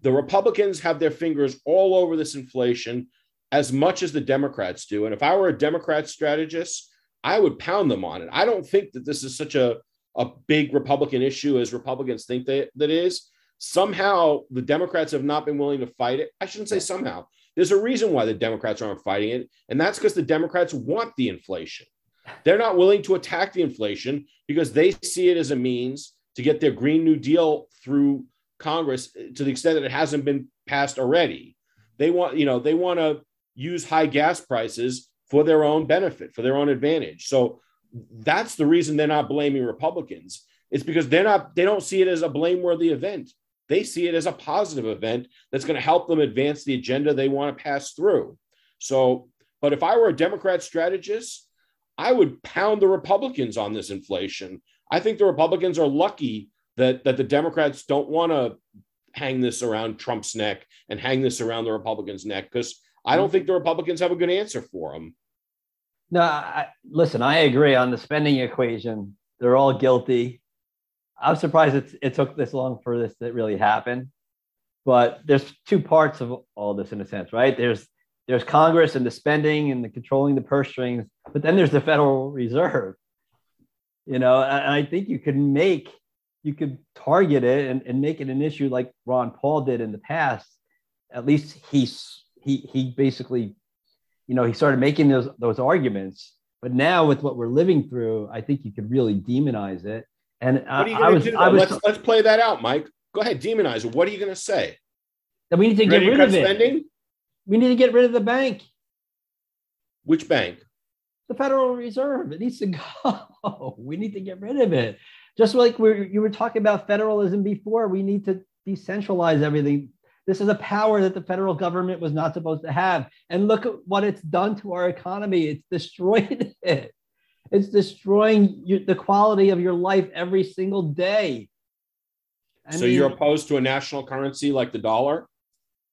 The Republicans have their fingers all over this inflation as much as the Democrats do. And if I were a Democrat strategist, I would pound them on it. I don't think that this is such a, a big Republican issue as Republicans think that that is. Somehow the Democrats have not been willing to fight it. I shouldn't say somehow. There's a reason why the Democrats aren't fighting it. And that's because the Democrats want the inflation. They're not willing to attack the inflation because they see it as a means to get their Green New Deal through Congress to the extent that it hasn't been passed already. They want, you know, they want to use high gas prices for their own benefit, for their own advantage. So that's the reason they're not blaming Republicans. It's because they're not, they don't see it as a blameworthy event. They see it as a positive event that's going to help them advance the agenda they want to pass through. So, but if I were a Democrat strategist, I would pound the Republicans on this inflation. I think the Republicans are lucky that, that the Democrats don't want to hang this around Trump's neck and hang this around the Republicans' neck, because I don't think the Republicans have a good answer for them. No, I, listen, I agree on the spending equation. They're all guilty. I'm surprised it's, it took this long for this to really happen. But there's two parts of all this, in a sense, right? There's there's Congress and the spending and the controlling the purse strings, but then there's the Federal Reserve. You know, and I think you could make, you could target it and, and make it an issue like Ron Paul did in the past. At least he's he he basically, you know, he started making those those arguments. But now with what we're living through, I think you could really demonize it. And what are you I, I was, do, I was let's, let's play that out, Mike. Go ahead, demonize it. What are you going to say? That we need to get rid of it. Spending? We need to get rid of the bank. Which bank? The Federal Reserve. It needs to go. We need to get rid of it. Just like we you were talking about federalism before, we need to decentralize everything. This is a power that the federal government was not supposed to have. And look at what it's done to our economy. It's destroyed it. It's destroying you, the quality of your life every single day. I so mean, you're opposed to a national currency like the dollar?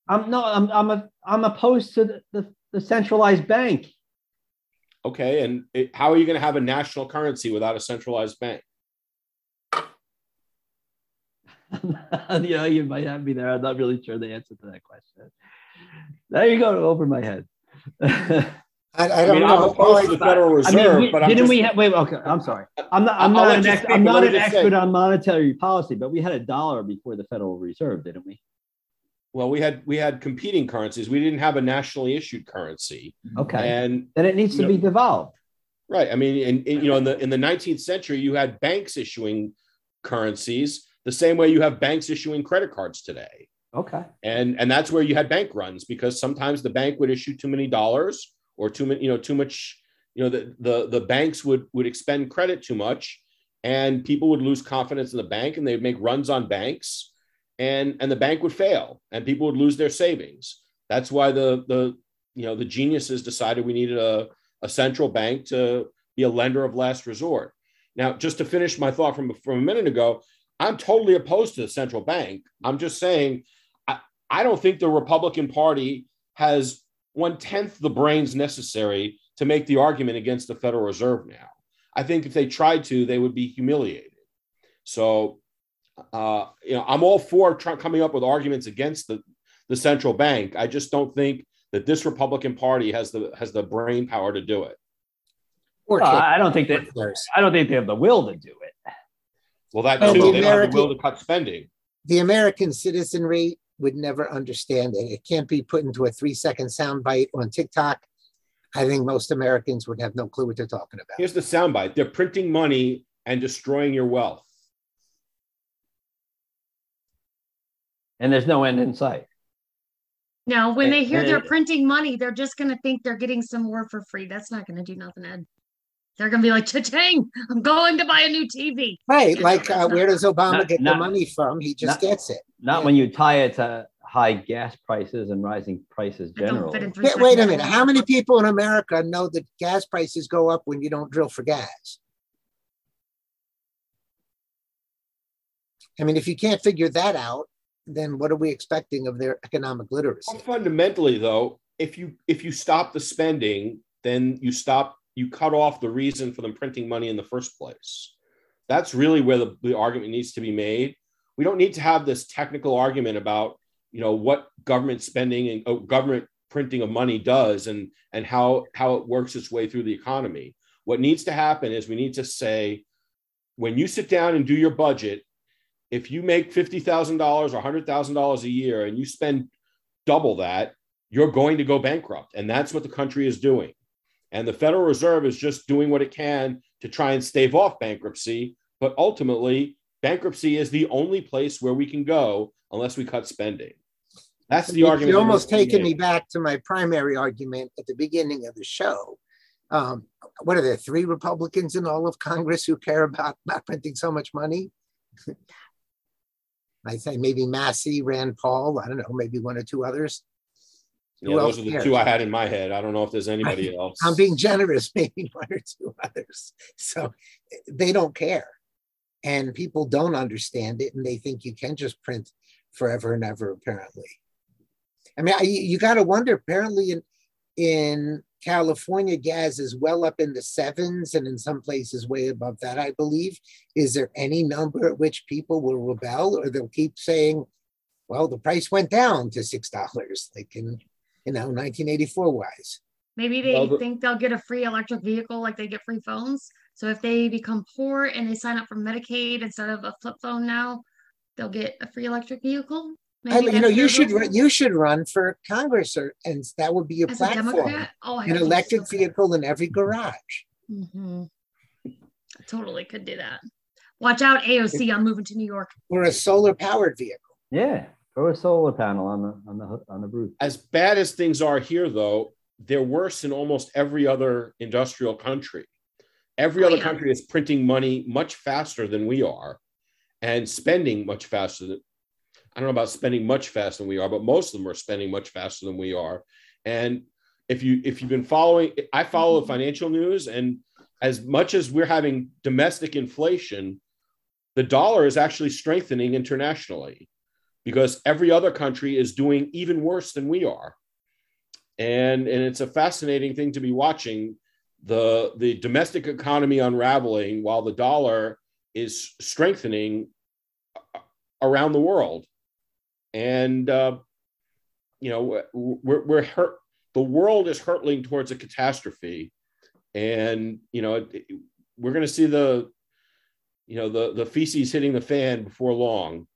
I'm no, I'm I'm a, I'm opposed to the, the, the centralized bank. Okay, and it, how are you going to have a national currency without a centralized bank? You know, you might have me there. I'm not really sure the answer to that question. There you go, over my head. I, I, I mean, don't I'm know. opposed to the Federal Reserve, I mean, we, but I'm didn't just, we have? Wait, okay. I'm sorry. I'm not. I'm I'll not an, ex, I'm not an expert say. on monetary policy, but we had a dollar before the Federal Reserve, didn't we? Well, we had we had competing currencies. We didn't have a nationally issued currency. Okay, and then it needs to know, be devolved. Right. I mean, and, and you know, in the in the nineteenth century, you had banks issuing currencies the same way you have banks issuing credit cards today. Okay, and and that's where you had bank runs because sometimes the bank would issue too many dollars. Or too many, you know, too much, you know, the, the, the banks would, would expend credit too much and people would lose confidence in the bank and they'd make runs on banks and, and the bank would fail and people would lose their savings. That's why the, the, you know, the geniuses decided we needed a, a central bank to be a lender of last resort. Now, just to finish my thought from, from a minute ago, I'm totally opposed to the central bank. I'm just saying, I, I don't think the Republican Party has one-tenth the brains necessary to make the argument against the Federal Reserve now. I think if they tried to, they would be humiliated. So, uh, you know, I'm all for trying, coming up with arguments against the, the central bank. I just don't think that this Republican Party has the has the brain power to do it. Well, I don't think that I don't think they have the will to do it. Well, that too. The they American, don't have the will to cut spending. The American citizenry would never understand it. It can't be put into a three-second soundbite on TikTok. I think most Americans would have no clue what they're talking about. Here's the soundbite. They're printing money and destroying your wealth. And there's no end in sight. No, when they hear they're printing money, they're just going to think they're getting some more for free. That's not going to do nothing, Ed. They're going to be like, cha-ching, I'm going to buy a new T V. Right, like uh, where does Obama not, get not, the money from? He just not, gets it. Not yeah. when you tie it to high gas prices and rising prices generally. Wait, wait a minute. How many people in America know that gas prices go up when you don't drill for gas? I mean, if you can't figure that out, then what are we expecting of their economic literacy? Well, fundamentally, though, if you if you stop the spending, then you stop you cut off the reason for them printing money in the first place. That's really where the, the argument needs to be made. We don't need to have this technical argument about, you know, what government spending and oh, government printing of money does and, and how, how it works its way through the economy. What needs to happen is we need to say, when you sit down and do your budget, if you make fifty thousand dollars or one hundred thousand dollars a year and you spend double that, you're going to go bankrupt. And that's what the country is doing. And the Federal Reserve is just doing what it can to try and stave off bankruptcy. But ultimately, bankruptcy is the only place where we can go unless we cut spending. That's the argument. You're almost taking me back to my primary argument at the beginning of the show. Um, what are there, three Republicans in all of Congress who care about not printing so much money? I'd say maybe Massey, Rand Paul, I don't know, maybe one or two others. Yeah, those are the two I had in my head. I don't know if there's anybody else. I'm being generous, maybe one or two others. So they don't care. And people don't understand it. And they think you can just print forever and ever, apparently. I mean, I, you got to wonder, apparently in, in California gas is well up in the sevens and in some places way above that, I believe. Is there any number at which people will rebel, or they'll keep saying, well, the price went down to six dollars, like in, you know, nineteen eighty-four wise? Maybe they well, think they'll get a free electric vehicle like they get free phones. So if they become poor and they sign up for Medicaid instead of a flip phone now, they'll get a free electric vehicle. Maybe I mean, you know, you should run, you should run for Congress, or, and that would be your As platform. Oh, an electric vehicle in every garage. Mm-hmm. I totally could do that. Watch out, A O C. I'm moving to New York. Or a solar powered vehicle. Yeah, or a solar panel on the on the on the roof. As bad as things are here, though, they're worse in almost every other industrial country. Every oh, other yeah. country is printing money much faster than we are, and spending much faster than. I don't know about spending much faster than we are, but most of them are spending much faster than we are. And if you if you've been following, I follow the financial news, and as much as we're having domestic inflation, the dollar is actually strengthening internationally because every other country is doing even worse than we are. And and it's a fascinating thing to be watching, the the domestic economy unraveling while the dollar is strengthening around the world. And, uh, you know, we're, we're hurt. The world is hurtling towards a catastrophe. And, you know, it, it, we're going to see the, you know, the, the feces hitting the fan before long.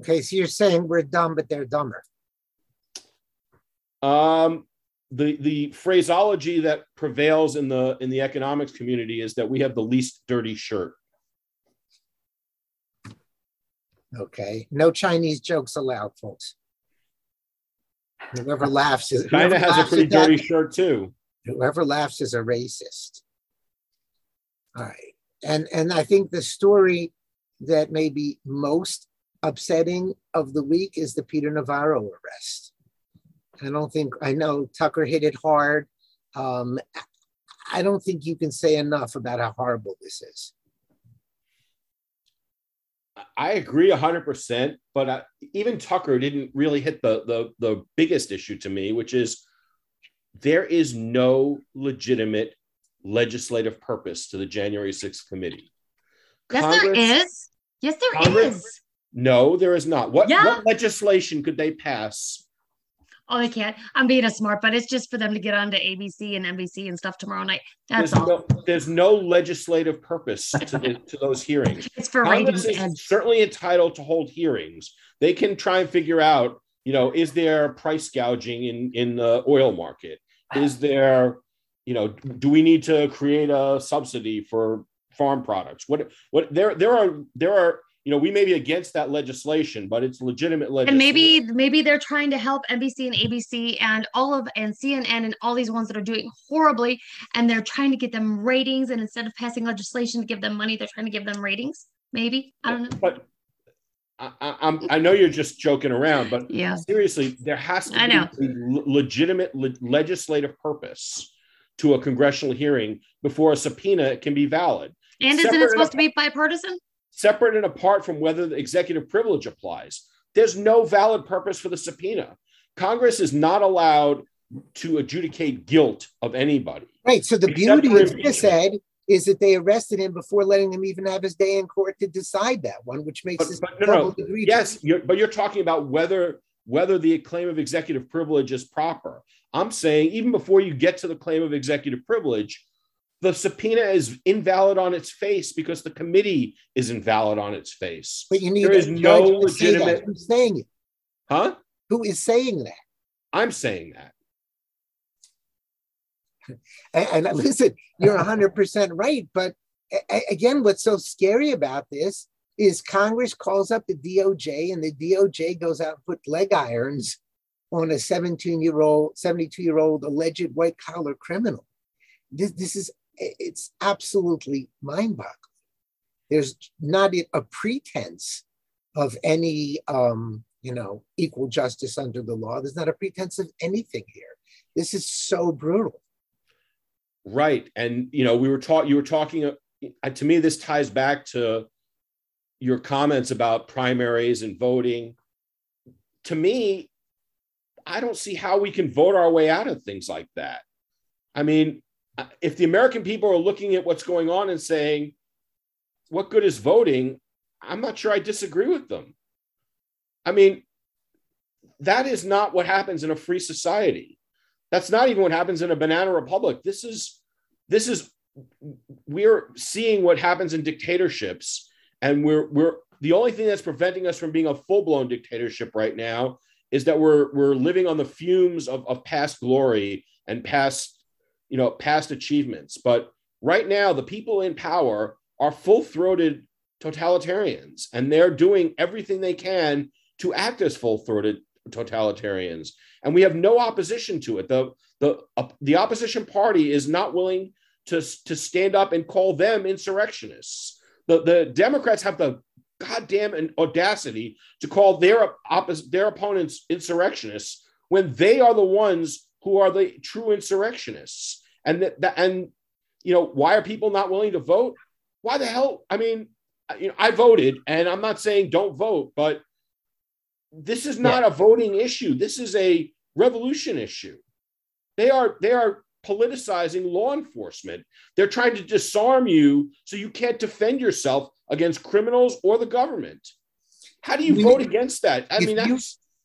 Okay. So you're saying we're dumb, but they're dumber. Um, the, the phraseology that prevails in the, in the economics community is that we have the least dirty shirt. Okay. No Chinese jokes allowed, folks. Whoever laughs is... China whoever has laughs a pretty dirty that, shirt, too. Whoever laughs is a racist. All right. And, and I think the story that may be most upsetting of the week is the Peter Navarro arrest. I don't think... I know Tucker hit it hard. Um, I don't think you can say enough about how horrible this is. I agree one hundred percent, but I, even Tucker didn't really hit the, the the biggest issue to me, which is there is no legitimate legislative purpose to the January sixth committee. Yes, Congress, there is. Yes, there Congress, is. No, there is not. What, yeah. what legislation could they pass? Oh, they can't. I'm being a smart, but it's just for them to get onto A B C and N B C and stuff tomorrow night. That's there's all. No, there's no legislative purpose to, the, to those hearings. It's for Congress ratings. Is certainly entitled to hold hearings. They can try and figure out, you know, is there price gouging in, in the oil market? Is there, you know, do we need to create a subsidy for farm products? What, what there, there are, there are, you know, we may be against that legislation, but it's legitimate legislation. And maybe, maybe they're trying to help N B C and A B C and all of and C N N and all these ones that are doing horribly, and they're trying to get them ratings. And instead of passing legislation to give them money, they're trying to give them ratings. Maybe I don't know. But I, I, I'm, I know you're just joking around, but yeah. seriously, there has to I be know. a legitimate le- legislative purpose to a congressional hearing before a subpoena can be valid. And Separate isn't it supposed to be bipartisan? Separate and apart from whether the executive privilege applies, there's no valid purpose for the subpoena. Congress is not allowed to adjudicate guilt of anybody. Right. So the beauty of this, Ed, is that they arrested him before letting him even have his day in court to decide that one, which makes but, this but no, no. Yes, you're, but you're talking about whether whether the claim of executive privilege is proper. I'm saying even before you get to the claim of executive privilege, the subpoena is invalid on its face because the committee is invalid on its face. But you need there is no legitimate. Who's saying it? Huh? Who is saying that? I'm saying that. And, and listen, you're one hundred percent right. But a- again, what's so scary about this is Congress calls up the D O J, and the D O J goes out and puts leg irons on a seventeen-year-old, seventy-two-year-old alleged white-collar criminal. This, this is. It's absolutely mind-boggling. There's not a pretense of any, um, you know, equal justice under the law. There's not a pretense of anything here. This is so brutal. Right, and you know, we were taught. You were talking. Uh, to me, this ties back to your comments about primaries and voting. To me, I don't see how we can vote our way out of things like that. I mean, if the American people are looking at what's going on and saying, what good is voting? I'm not sure I disagree with them. I mean, that is not what happens in a free society. That's not even what happens in a banana republic. This is, this is, we're seeing what happens in dictatorships, and we're, we're, the only thing that's preventing us from being a full-blown dictatorship right now is that we're, we're living on the fumes of, of past glory and past, you know, past achievements. But right now, the people in power are full-throated totalitarians, and they're doing everything they can to act as full-throated totalitarians. And we have no opposition to it. The, the, uh, the opposition party is not willing to, to stand up and call them insurrectionists. The, the Democrats have the goddamn audacity to call their, oppos- their opponents insurrectionists when they are the ones who are the true insurrectionists. And, th- th- and you know, why are people not willing to vote? Why the hell? I mean, you know, I voted, and I'm not saying don't vote, but this is not yeah. a voting issue. This is a revolution issue. They are they are politicizing law enforcement. They're trying to disarm you so you can't defend yourself against criminals or the government. How do you we, vote against that? I mean, that's... You,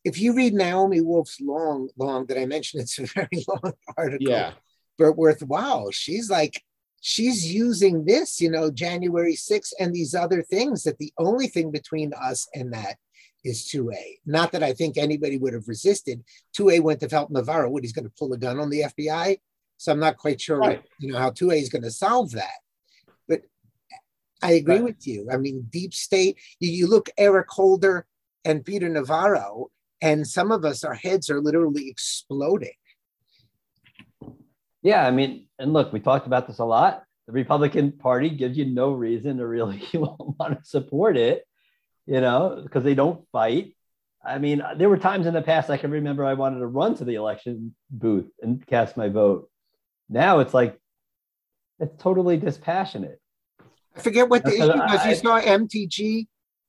if you read Naomi Wolf's long, long, that I mentioned, it's a very long article, yeah. but worthwhile. She's like, she's using this, you know, January sixth and these other things, that the only thing between us and that is two A. Not that I think anybody would have resisted. two A went to help Navarro. What, he's going to pull a gun on the F B I? So I'm not quite sure, right. you know, how two A is going to solve that. But I agree right. with you. I mean, deep state, you, you look Eric Holder and Peter Navarro, and some of us, our heads are literally exploding. Yeah, I mean, and look, we talked about this a lot. The Republican Party gives you no reason to really want to support it, you know, because they don't fight. I mean, there were times in the past I can remember I wanted to run to the election booth and cast my vote. Now it's like, it's totally dispassionate. I forget what the issue was. You saw M T G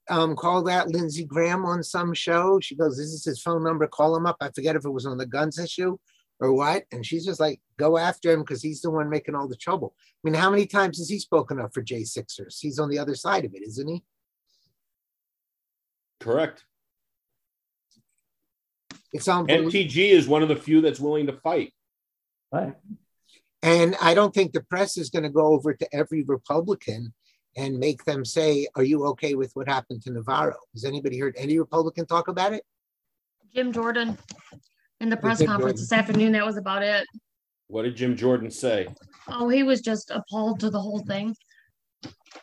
um, call out Lindsey Graham on some show. She goes, this is his phone number, call him up. I forget if it was on the guns issue or what? And she's just like, go after him because he's the one making all the trouble. I mean, how many times has he spoken up for J sixers? He's on the other side of it, isn't he? Correct. It's unbelievable. M T G is one of the few that's willing to fight. Right. And I don't think the press is going to go over to every Republican and make them say, are you okay with what happened to Navarro? Has anybody heard any Republican talk about it? Jim Jordan. In the press conference this afternoon, that was about it. What did Jim Jordan say? Oh, he was just appalled to the whole thing.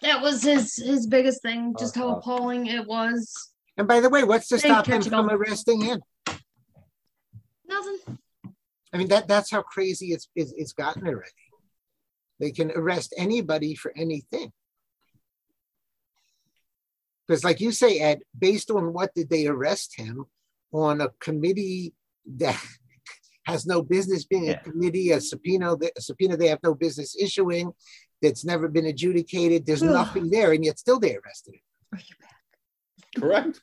That was his his biggest thing, just uh, how appalling it was. And by the way, what's to stop him from arresting him? Nothing. I mean, that that's how crazy it's it's, it's gotten already. They can arrest anybody for anything. Because like you say, Ed, based on what did they arrest him on? A committee that has no business being yeah. a committee, a subpoena, a subpoena they have no business issuing, that's never been adjudicated. There's nothing there, and yet still they arrested it. Are you back? Correct.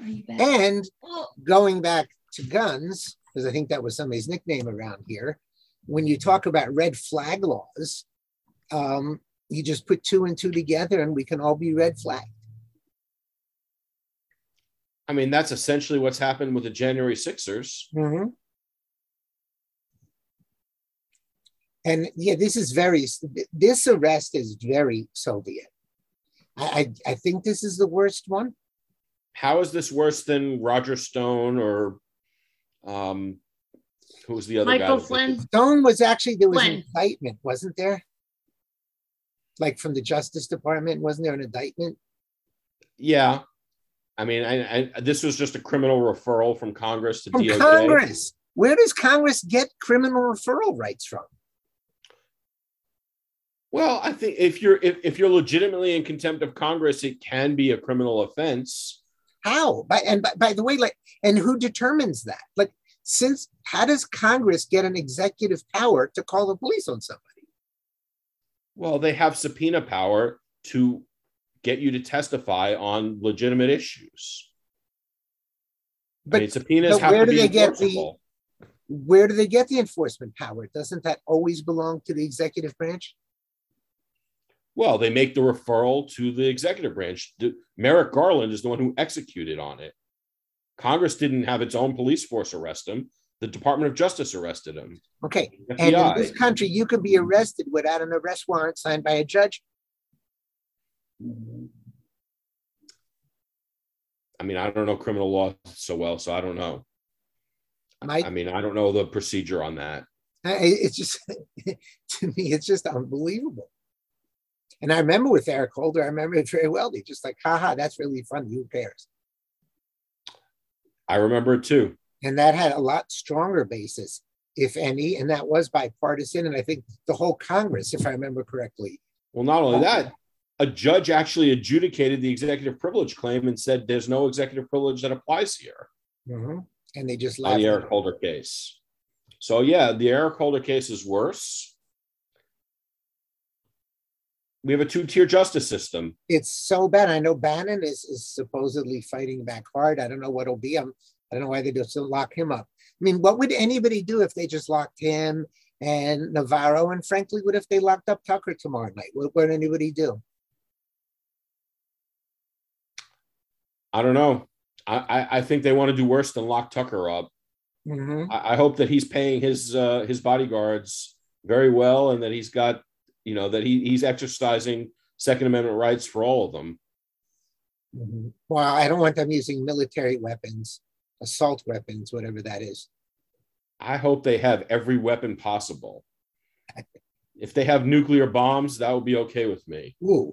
Are you back? And going back to guns, because I think that was somebody's nickname around here, when you talk about red flag laws, um, you just put two and two together and we can all be red flagged. I mean, that's essentially what's happened with the January sixers. Mm-hmm. And yeah, this is very, this arrest is very Soviet. I, I, I think this is the worst one. How is this worse than Roger Stone or um, who was the other Michael guy? Michael Flynn. Stone was actually, there was Flynn. An indictment, wasn't there? Like from the Justice Department, wasn't there an indictment? Yeah. I mean, I, I, this was just a criminal referral from Congress to from D O J. Congress. Where does Congress get criminal referral rights from? Well, I think if you're if, if you're legitimately in contempt of Congress, it can be a criminal offense. How? By, and by, by the way, like, and who determines that? Like, since how does Congress get an executive power to call the police on somebody? Well, they have subpoena power to get you to testify on legitimate issues. But I mean, subpoenas but have where to do be they get the, where do they get the enforcement power? Doesn't that always belong to the executive branch? Well, they make the referral to the executive branch. Merrick Garland is the one who executed on it. Congress didn't have its own police force arrest him. The Department of Justice arrested him. Okay. F B I. And in this country, you can be arrested without an arrest warrant signed by a judge. I mean, I don't know criminal law so well, so I don't know. My, I mean, I don't know the procedure on that. I, it's just, to me, it's just unbelievable. And I remember with Eric Holder, I remember it very well. They just like, haha, that's really funny. Who cares? I remember it too. And that had a lot stronger basis, if any, and that was bipartisan. And I think the whole Congress, if I remember correctly. Well, not only that, a judge actually adjudicated the executive privilege claim and said there's no executive privilege that applies here. Mm-hmm. And they just laughed. On the Eric Holder case. So yeah, the Eric Holder case is worse. We have a two-tier justice system. It's so bad. I know Bannon is, is supposedly fighting back hard. I don't know what it'll be. I'm, I don't know why they just lock him up. I mean, what would anybody do if they just locked him and Navarro? And frankly, what if they locked up Tucker tomorrow night? What would anybody do? I don't know. I, I, I think they want to do worse than lock Tucker up. Mm-hmm. I, I hope that he's paying his uh, his bodyguards very well, and that he's got, you know, that he he's exercising Second Amendment rights for all of them. Mm-hmm. Well, I don't want them using military weapons, assault weapons, whatever that is. I hope they have every weapon possible. If they have nuclear bombs, that would be okay with me. Ooh,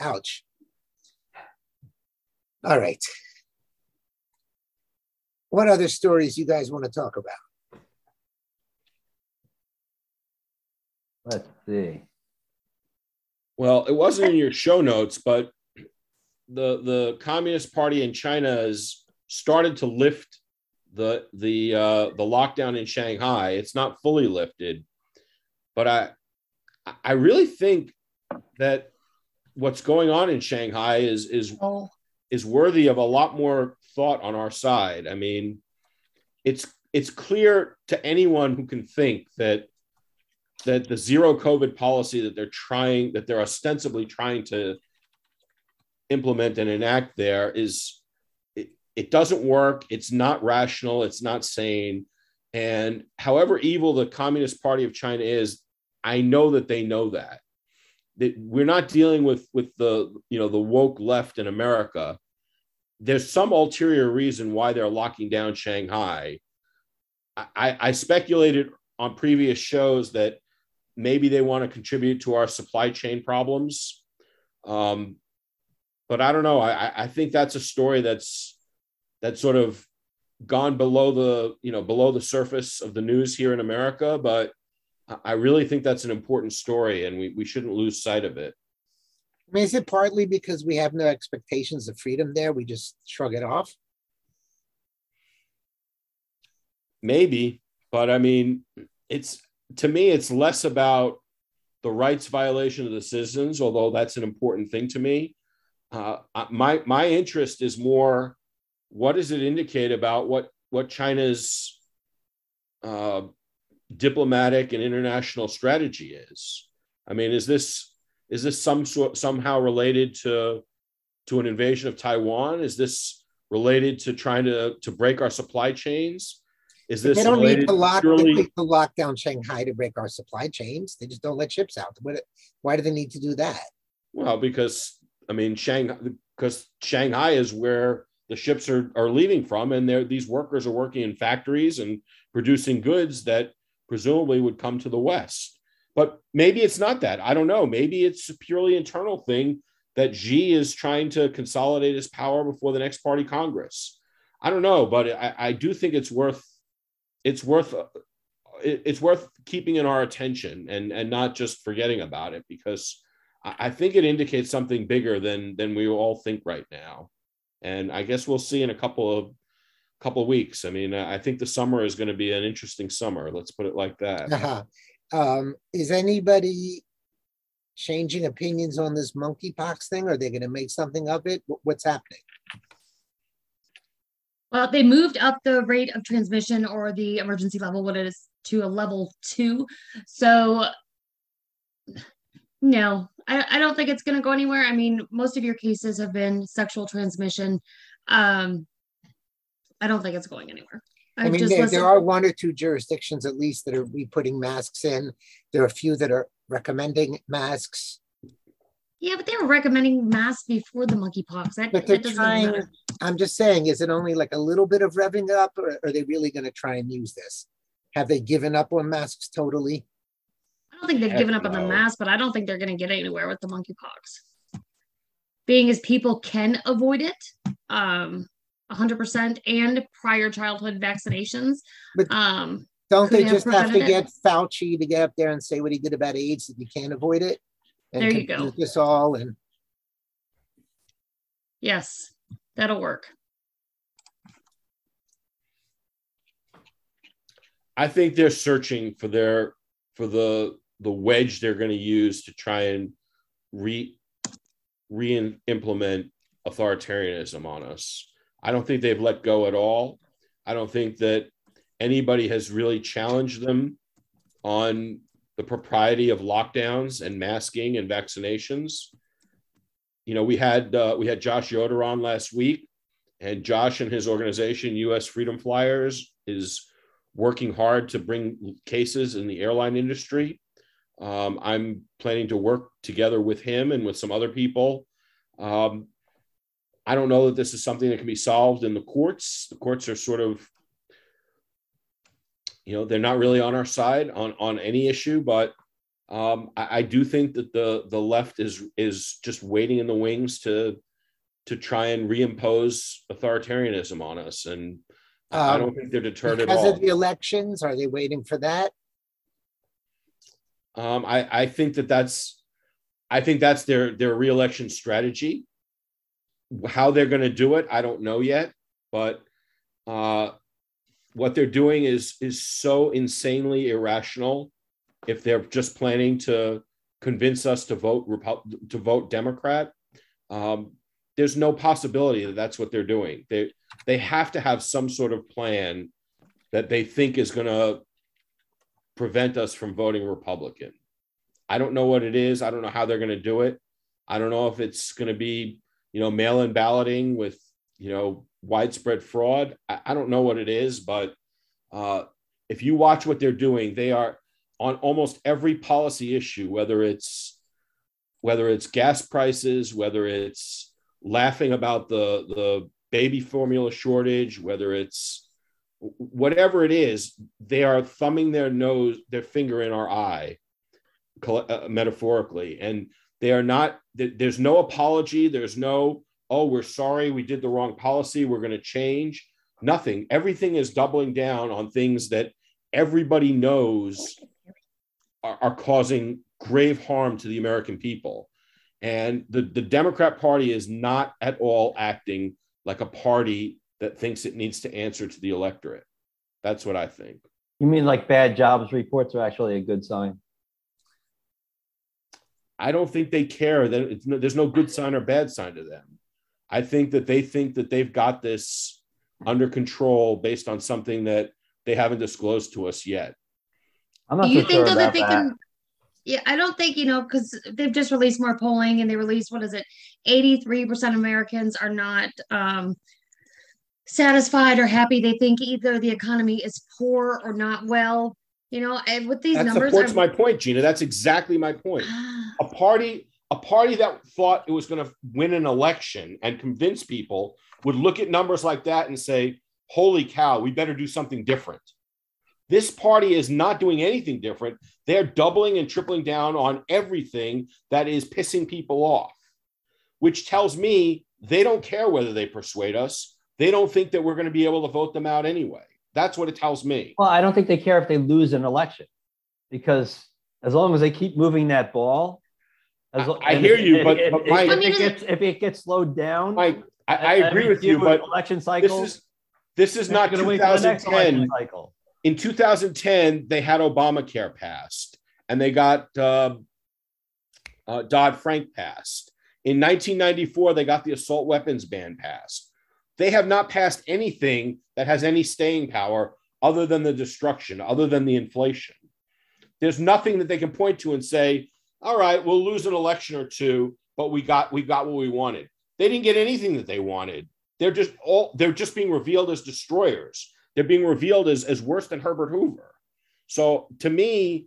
ouch. All right. What other stories you guys want to talk about? Let's see. Well, it wasn't in your show notes, but the the Communist Party in China has started to lift the the uh, the lockdown in Shanghai. It's not fully lifted, but I I really think that what's going on in Shanghai is is. Oh. is worthy of a lot more thought on our side. I mean, it's it's clear to anyone who can think that that the zero COVID policy that they're trying, that they're ostensibly trying to implement and enact there is, it, it doesn't work, it's not rational, it's not sane. And however evil the Communist Party of China is, I know that they know that. We're not dealing with, with the, you know, the woke left in America. There's some ulterior reason why they're locking down Shanghai. I, I speculated on previous shows that maybe they want to contribute to our supply chain problems. Um, but I don't know. I, I think that's a story that's that's sort of gone below the, you know, below the surface of the news here in America, but I really think that's an important story, and we, we shouldn't lose sight of it. I mean, is it partly because we have no expectations of freedom there? We just shrug it off? Maybe, but I mean, it's to me, it's less about the rights violation of the citizens, although that's an important thing to me. Uh, my my interest is more, what does it indicate about what, what China's uh, diplomatic and international strategy is? I mean, is this is this some sort somehow related to to an invasion of Taiwan? Is this related to trying to to break our supply chains? Is this they don't need to lock surely, they need to lock down Shanghai to break our supply chains? They just don't let ships out. What, why do they need to do that? Well, because I mean, Shanghai because Shanghai is where the ships are are leaving from, and they're these workers are working in factories and producing goods that presumably would come to the West. But maybe it's not that. I don't know. Maybe it's a purely internal thing that Xi is trying to consolidate his power before the next party Congress. I don't know, but I, I do think it's worth it's worth it's worth keeping in our attention and, and not just forgetting about it, because I think it indicates something bigger than than we all think right now. And I guess we'll see in a couple of couple of weeks. I mean, I think the summer is going to be an interesting summer. Let's put it like that. Uh-huh. Um, is anybody changing opinions on this monkeypox thing? Are they going to make something of it? What's happening? Well, they moved up the rate of transmission, or the emergency level, what it is, to a level two. So no, I, I don't think it's going to go anywhere. I mean, most of your cases have been sexual transmission. Um, I don't think it's going anywhere. I've I mean, just there, there are one or two jurisdictions, at least, that are re-putting masks in. There are a few that are recommending masks. Yeah, but they were recommending masks before the monkeypox. That, but they're that trying, matter. I'm just saying, is it only like a little bit of revving up, or are they really going to try and use this? Have they given up on masks totally? I don't think they've Heck given up no. on the masks, but I don't think they're going to get anywhere with the monkeypox. Being as people can avoid it, um, one hundred percent, and prior childhood vaccinations. But um, don't they just have, have to it? get Fauci to get up there and say what he did about AIDS if you can't avoid it? And there you go. This all and yes, that'll work. I think they're searching for their for the the wedge they're going to use to try and re re-implement authoritarianism on us. I don't think they've let go at all. I don't think that anybody has really challenged them on the propriety of lockdowns and masking and vaccinations. You know, we had uh, we had Josh Yoder on last week, and Josh and his organization, U S Freedom Flyers, is working hard to bring cases in the airline industry. Um, I'm planning to work together with him and with some other people. Um, I don't know that this is something that can be solved in the courts. The courts are sort of, you know, they're not really on our side on, on any issue, but um, I, I do think that the the left is is just waiting in the wings to to try and reimpose authoritarianism on us, and um, I don't think they're deterred at all. Because of the elections, are they waiting for that? Um, I I think that that's I think that's their their re-election strategy. How they're going to do it, I don't know yet, but. Uh, What they're doing is is so insanely irrational. If they're just planning to convince us to vote Repu- to vote Democrat, um, there's no possibility that that's what they're doing. They they have to have some sort of plan that they think is going to prevent us from voting Republican. I don't know what it is. I don't know how they're going to do it. I don't know if it's going to be, you know, mail-in balloting with, you know, widespread fraud. I, I don't know what it is, but uh, if you watch what they're doing, they are on almost every policy issue, whether it's whether it's gas prices, whether it's laughing about the the baby formula shortage, whether it's whatever it is, they are thumbing their nose, their finger in our eye, uh, metaphorically, and they are not. There's no apology. There's no, oh, we're sorry, we did the wrong policy, we're going to change. Nothing. Everything is doubling down on things that everybody knows are, are causing grave harm to the American people. And the, the Democrat Party is not at all acting like a party that thinks it needs to answer to the electorate. That's what I think. You mean like bad jobs reports are actually a good sign? I don't think they care. That no, there's no good sign or bad sign to them. I think that they think that they've got this under control based on something that they haven't disclosed to us yet. I'm not so sure about that. They can, yeah, I don't think, you know, because they've just released more polling, and they released, what is it, eighty-three percent of Americans are not um, satisfied or happy. They think either the economy is poor or not well. You know, and with these that numbers, that supports my point, Gina. That's exactly my point. A party. A party that thought it was going to win an election and convince people would look at numbers like that and say, holy cow, we better do something different. This party is not doing anything different. They're doubling and tripling down on everything that is pissing people off, which tells me they don't care whether they persuade us. They don't think that we're going to be able to vote them out anyway. That's what it tells me. Well, I don't think they care if they lose an election, because as long as they keep moving that ball, As, I hear it, you, it, but, it, but Mike, I mean, if, it gets, if it gets slowed down, Mike, I, I agree with you, but election cycle, this is this is not twenty ten. Cycle. In two thousand ten, they had Obamacare passed, and they got uh, uh, Dodd-Frank passed. In nineteen ninety-four, they got the assault weapons ban passed. They have not passed anything that has any staying power other than the destruction, other than the inflation. There's nothing that they can point to and say, all right, we'll lose an election or two, but we got we got what we wanted. They didn't get anything that they wanted. They're just all they're just being revealed as destroyers. They're being revealed as, as worse than Herbert Hoover. So to me,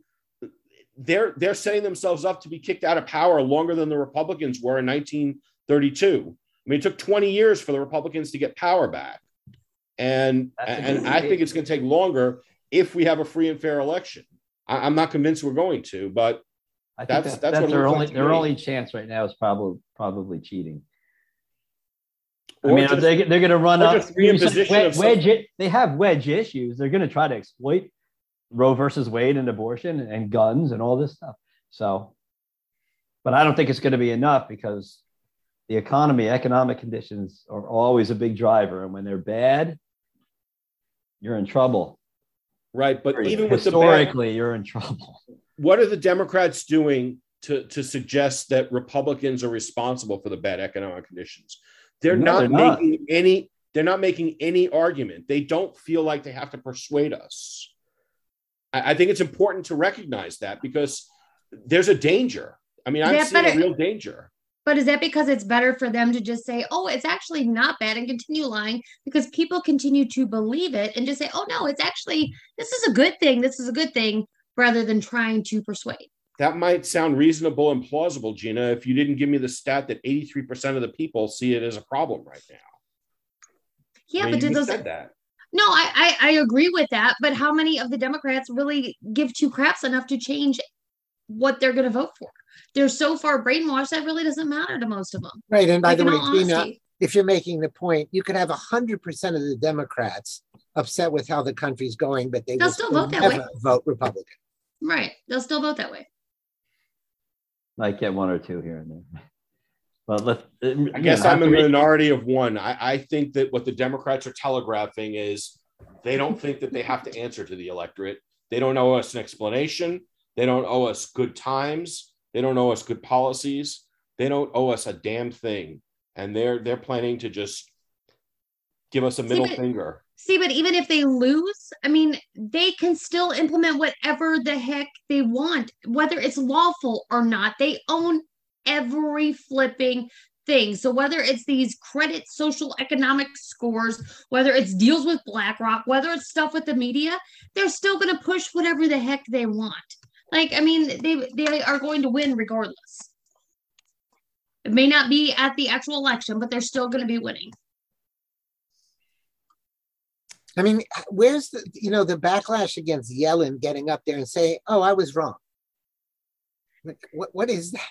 they're they're setting themselves up to be kicked out of power longer than the Republicans were in nineteen thirty-two. I mean, it took twenty years for the Republicans to get power back. And, and I think it's going to take longer if we have a free and fair election. I, I'm not convinced we're going to, but I think that's, that, that's, that's what their only, like their only chance right now is probably, probably cheating. Or I mean, just, they, they're going to run up. Wedge, wedge it, they have wedge issues. They're going to try to exploit Roe versus Wade and abortion and, and guns and all this stuff. So, but I don't think it's going to be enough because the economy, economic conditions are always a big driver. And when they're bad, you're in trouble. Right. But even with the bad, historically, you're in trouble. What are the Democrats doing to, to suggest that Republicans are responsible for the bad economic conditions? They're no, not they're making not. any, they're not making any argument. They don't feel like they have to persuade us. I, I think it's important to recognize that because there's a danger. I mean, I'm yeah, seeing a real danger. But is that because it's better for them to just say, oh, it's actually not bad and continue lying because people continue to believe it and just say, oh, no, it's actually, this is a good thing. This is a good thing rather than trying to persuade. That might sound reasonable and plausible, Gina, if you didn't give me the stat that eighty-three percent of the people see it as a problem right now. Yeah, I mean, but did those said that? No, I, I, I agree with that. But how many of the Democrats really give two craps enough to change what they're going to vote for? They're so far brainwashed that really doesn't matter to most of them. Right. And by like the way, Gina, if you're making the point, you could have one hundred percent of the Democrats upset with how the country's going, but they They'll will still vote that never way. vote Republican. Right. They'll still vote that way. Might get one or two here and there. But let's, I guess know, I'm a minority of one. I, I think that what the Democrats are telegraphing is they don't think that they have to answer to the electorate. They don't owe us an explanation. They don't owe us good times. They don't owe us good policies. They don't owe us a damn thing. And they're they're planning to just give us a middle see, but, finger. See, but even if they lose, I mean, they can still implement whatever the heck they want, whether it's lawful or not. They own every flipping thing. So whether it's these credit social economic scores, whether it's deals with BlackRock, whether it's stuff with the media, they're still going to push whatever the heck they want. Like, I mean, they they are going to win regardless. It may not be at the actual election, but they're still going to be winning. I mean, where's the, you know, the backlash against Yellen getting up there and saying, oh, I was wrong. Like, what, what is that?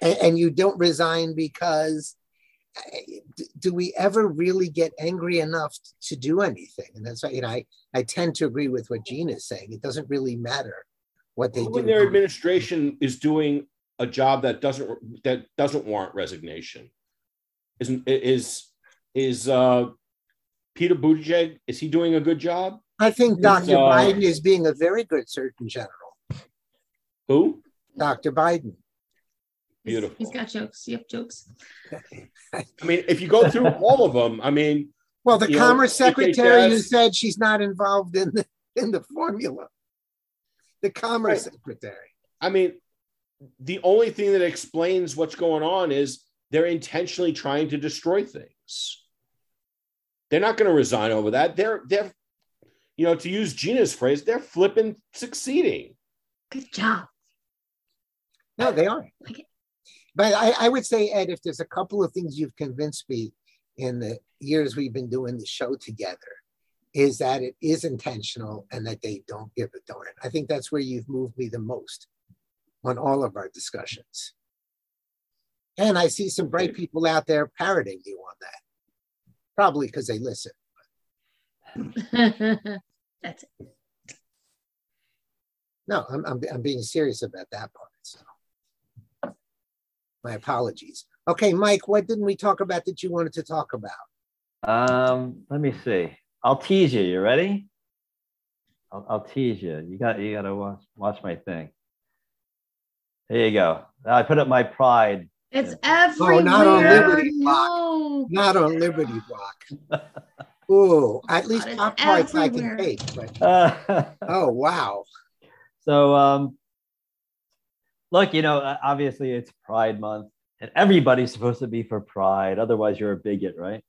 And, and you don't resign because do we ever really get angry enough to do anything? And that's why, you know, I, I tend to agree with what Gina is saying. It doesn't really matter what they do. When their administration is doing a job that doesn't that doesn't warrant resignation, isn't is is uh, Peter Buttigieg? Is he doing a good job? I think Doctor Uh, Biden is being a very good Surgeon General. Who? Doctor Biden. Beautiful. He's got jokes. Yep, jokes. I mean, if you go through all of them, I mean. Well, the Commerce know, Secretary who said she's not involved in the, in the formula. The Commerce right. Secretary. I mean, the only thing that explains what's going on is they're intentionally trying to destroy things. They're not going to resign over that. They're, they're, you know, to use Gina's phrase, they're flipping succeeding. Good job. No, they are. Okay. But I, I would say, Ed, if there's a couple of things you've convinced me in the years we've been doing the show together, is that it is intentional and that they don't give a darn. I think that's where you've moved me the most on all of our discussions. And I see some bright people out there parroting you on that, probably because they listen. That's it. No, I'm, I'm, I'm being serious about that part. So. My apologies. Okay, Mike, what didn't we talk about that you wanted to talk about? Um, let me see. I'll tease you. You ready? I'll, I'll tease you. You got. You got to watch. Watch my thing. There you go. I put up my pride It's everywhere. Oh, not on Liberty Block. No. Not on Liberty Block. Oh, at least pop parts I can take. But, uh, oh, wow. So, um, look, you know, obviously it's Pride Month, and everybody's supposed to be for Pride. Otherwise, you're a bigot, right?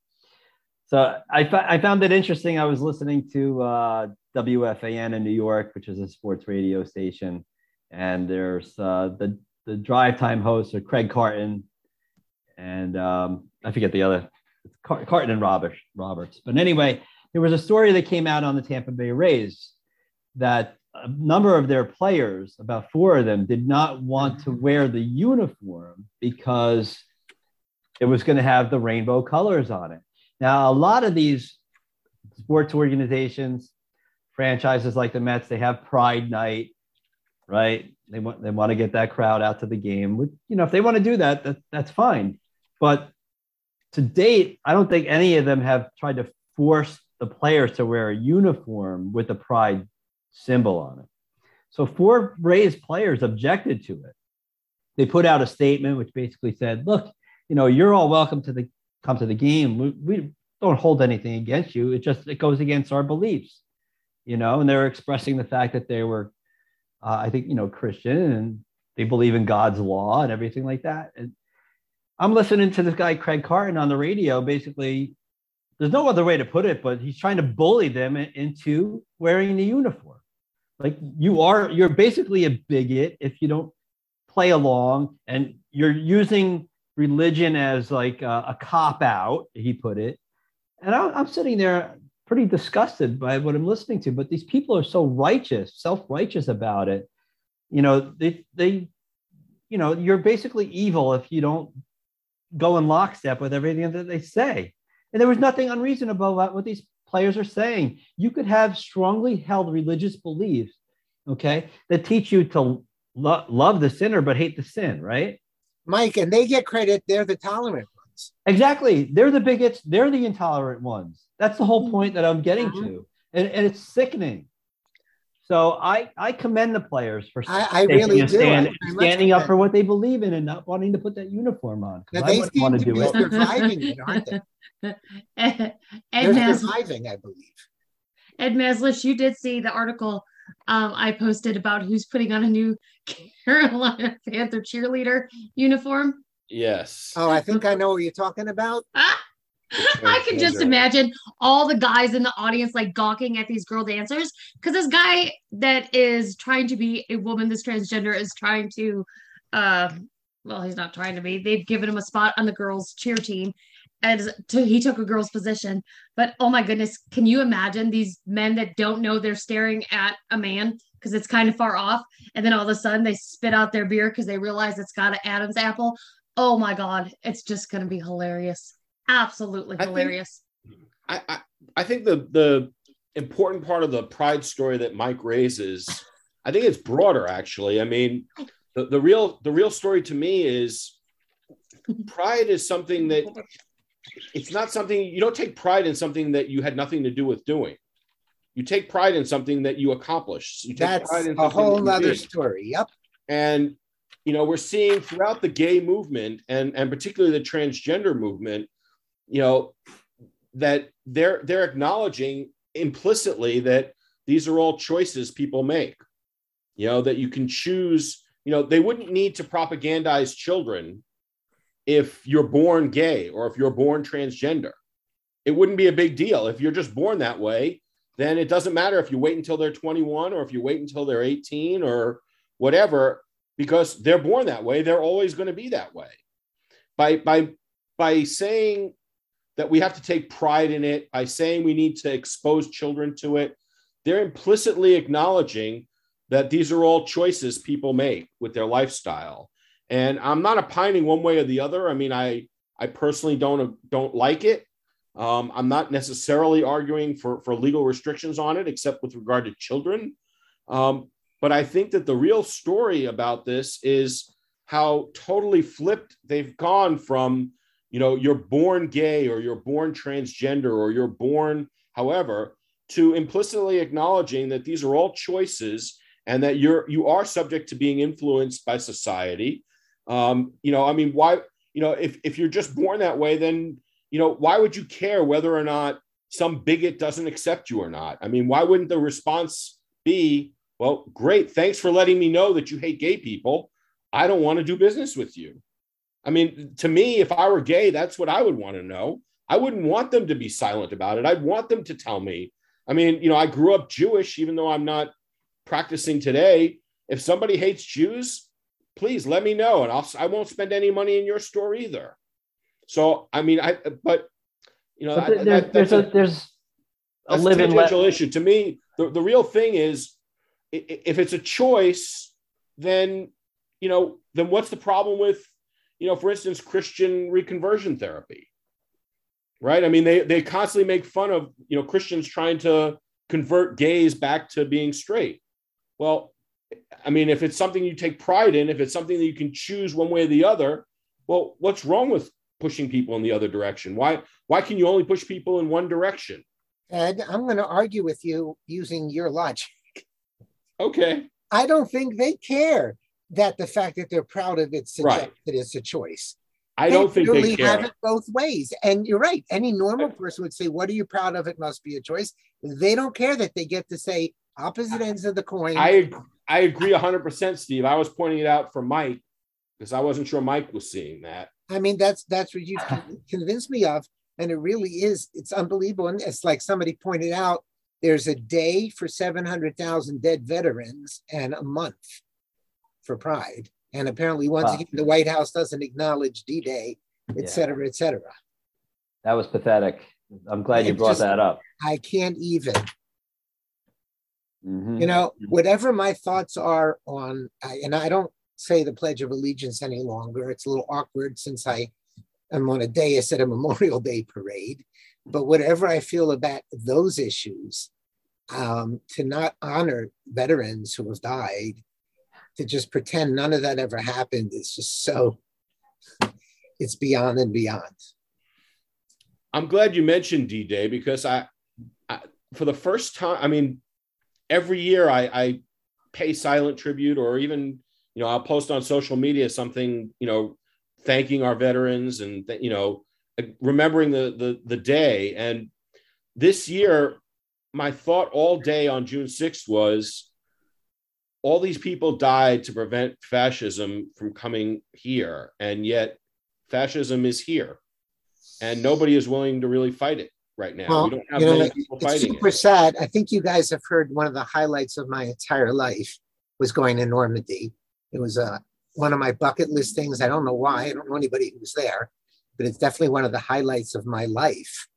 So I, I found it interesting. I was listening to uh, W F A N in New York, which is a sports radio station. And there's uh, the, the drive time hosts are Craig Carton and um, I forget the other, Car- Carton and Robert, Roberts. But anyway, there was a story that came out on the Tampa Bay Rays that a number of their players, about four of them, did not want to wear the uniform because it was going to have the rainbow colors on it. Now, a lot of these sports organizations, franchises like the Mets, they have Pride Night, right? They want they want to get that crowd out to the game. You know, if they want to do that, that that's fine. But to date, I don't think any of them have tried to force the players to wear a uniform with the Pride symbol on it. So four Rays players objected to it. They put out a statement which basically said, look, you know, you're all welcome to the come to the game. We, we don't hold anything against you. It just it goes against our beliefs, you know, and they're expressing the fact that they were, uh, I think, you know, Christian, and they believe in God's law and everything like that. And I'm listening to this guy, Craig Carton, on the radio. Basically, there's no other way to put it, but he's trying to bully them into wearing the uniform. Like you are, you're basically a bigot if you don't play along, and you're using religion as like a, a cop out, he put it. And I, I'm sitting there pretty disgusted by what I'm listening to, but these people are so righteous, self-righteous about it. You know, they, they, you know, you're basically evil if you don't go in lockstep with everything that they say. And there was nothing unreasonable about what these players are saying. You could have strongly held religious beliefs, okay, that teach you to lo- love the sinner but hate the sin, right? Mike, and they get credit. They're the tolerant ones. Exactly. They're the bigots. They're the intolerant ones. That's the whole point that I'm getting mm-hmm. to. And, and it's sickening. So I, I commend the players for I, I really stand, I standing up for what they believe in and not wanting to put that uniform on. Now, they I wouldn't want to do it. They're surviving it, aren't they? Ed, Ed They're surviving, I believe. Ed Maslish, you did see the article um, I posted about who's putting on a new Carolina Panther cheerleader uniform. Yes. Oh, I think I know what you're talking about. Ah! I can just imagine all the guys in the audience like gawking at these girl dancers, because this guy that is trying to be a woman, this transgender, is trying to, uh, well, he's not trying to be. They've given him a spot on the girls' cheer team, and to, he took a girl's position. But oh my goodness, can you imagine these men that don't know they're staring at a man because it's kind of far off, and then all of a sudden they spit out their beer because they realize it's got an Adam's apple? Oh my God, it's just going to be hilarious. Absolutely hilarious. I think, I, I, I think the the important part of the Pride story that Mike raises, I think it's broader, actually. I mean, the, the real the real story to me is Pride is something that it's not something you don't take pride in something that you had nothing to do with doing. You take pride in something that you accomplished. You take That's pride in a whole other story. Yep. And you know, we're seeing throughout the gay movement and and particularly the transgender movement, you know, that they're they're acknowledging implicitly that these are all choices people make, you know, that you can choose, you know, they wouldn't need to propagandize children if you're born gay or if you're born transgender. It wouldn't be a big deal. If you're just born that way, then it doesn't matter if you wait until they're twenty-one or if you wait until they're eighteen or whatever, because they're born that way. They're always going to be that way. By, by, by saying that we have to take pride in it, by saying we need to expose children to it, they're implicitly acknowledging that these are all choices people make with their lifestyle. And I'm not opining one way or the other. I mean, I, I personally don't, don't like it. Um, I'm not necessarily arguing for, for legal restrictions on it, except with regard to children. Um, but I think that the real story about this is how totally flipped they've gone from, you know, you're born gay or you're born transgender or you're born however, to implicitly acknowledging that these are all choices and that you're you are subject to being influenced by society. Um, you know, I mean, why you know, if, if you're just born that way, then, you know, why would you care whether or not some bigot doesn't accept you or not? I mean, why wouldn't the response be, well, great, thanks for letting me know that you hate gay people. I don't want to do business with you. I mean, to me, if I were gay, that's what I would want to know. I wouldn't want them to be silent about it. I'd want them to tell me. I mean, you know, I grew up Jewish, even though I'm not practicing today. If somebody hates Jews, please let me know, and I'll, I won't spend any money in your store either. So, I mean, I, but, you know, but there, I, that, there's a, there's a living issue. To me, the, the real thing is, if it's a choice, then, you know, then what's the problem with, you know, for instance, Christian reconversion therapy, right? I mean, they, they constantly make fun of, you know, Christians trying to convert gays back to being straight. Well, I mean, if it's something you take pride in, if it's something that you can choose one way or the other, well, what's wrong with pushing people in the other direction? Why, why can you only push people in one direction? Ed, I'm going to argue with you using your logic. Okay. I don't think they care that the fact that they're proud of it suggests right. that it's a choice. I they don't think they care. Have it both ways. And you're right. Any normal person would say, what are you proud of? It must be a choice. They don't care that they get to say opposite ends of the coin. I, I agree one hundred percent, Steve. I was pointing it out for Mike because I wasn't sure Mike was seeing that. I mean, that's that's what you've convinced me of. And it really is. It's unbelievable. And it's like somebody pointed out, there's a day for seven hundred thousand dead veterans and a month for Pride. And apparently, once wow. again, the White House doesn't acknowledge D-Day, et yeah. cetera, et cetera. That was pathetic. I'm glad I you brought just, that up. I can't even. Mm-hmm. You know, whatever my thoughts are on, and I don't say the Pledge of Allegiance any longer. It's a little awkward since I am on a dais at a Memorial Day parade. But whatever I feel about those issues, um, to not honor veterans who have died, to just pretend none of that ever happened, it's just so, it's beyond and beyond. I'm glad you mentioned D-Day because I, I for the first time, I mean, every year I, I pay silent tribute, or even, you know, I'll post on social media something, you know, thanking our veterans and, th- you know, remembering the, the the day. And this year, my thought all day on June sixth was, all these people died to prevent fascism from coming here, and yet fascism is here, and nobody is willing to really fight it right now. Well, we don't have you know, many like, people it's fighting super it. Sad. I think you guys have heard one of the highlights of my entire life was going to Normandy. It was uh, one of my bucket list things. I don't know why. I don't know anybody who was there. But it's definitely one of the highlights of my life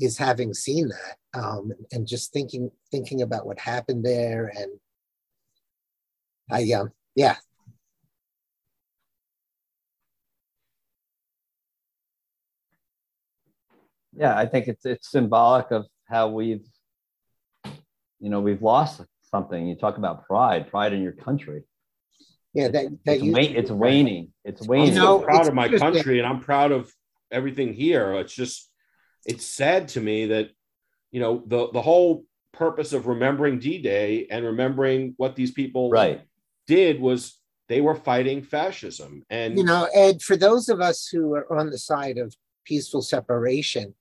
is having seen that um, and just thinking thinking about what happened there. And I, um, yeah. Yeah, I think it's it's symbolic of how we've, you know, we've lost something. You talk about pride, pride in your country. Yeah, that, that it's, you, it's, it's waning. It's waning. You know, I'm proud of my country and I'm proud of everything here. It's just, it's sad to me that, you know, the, the whole purpose of remembering D-Day and remembering what these people right. did was they were fighting fascism. And, you know, Ed, for those of us who are on the side of peaceful separation,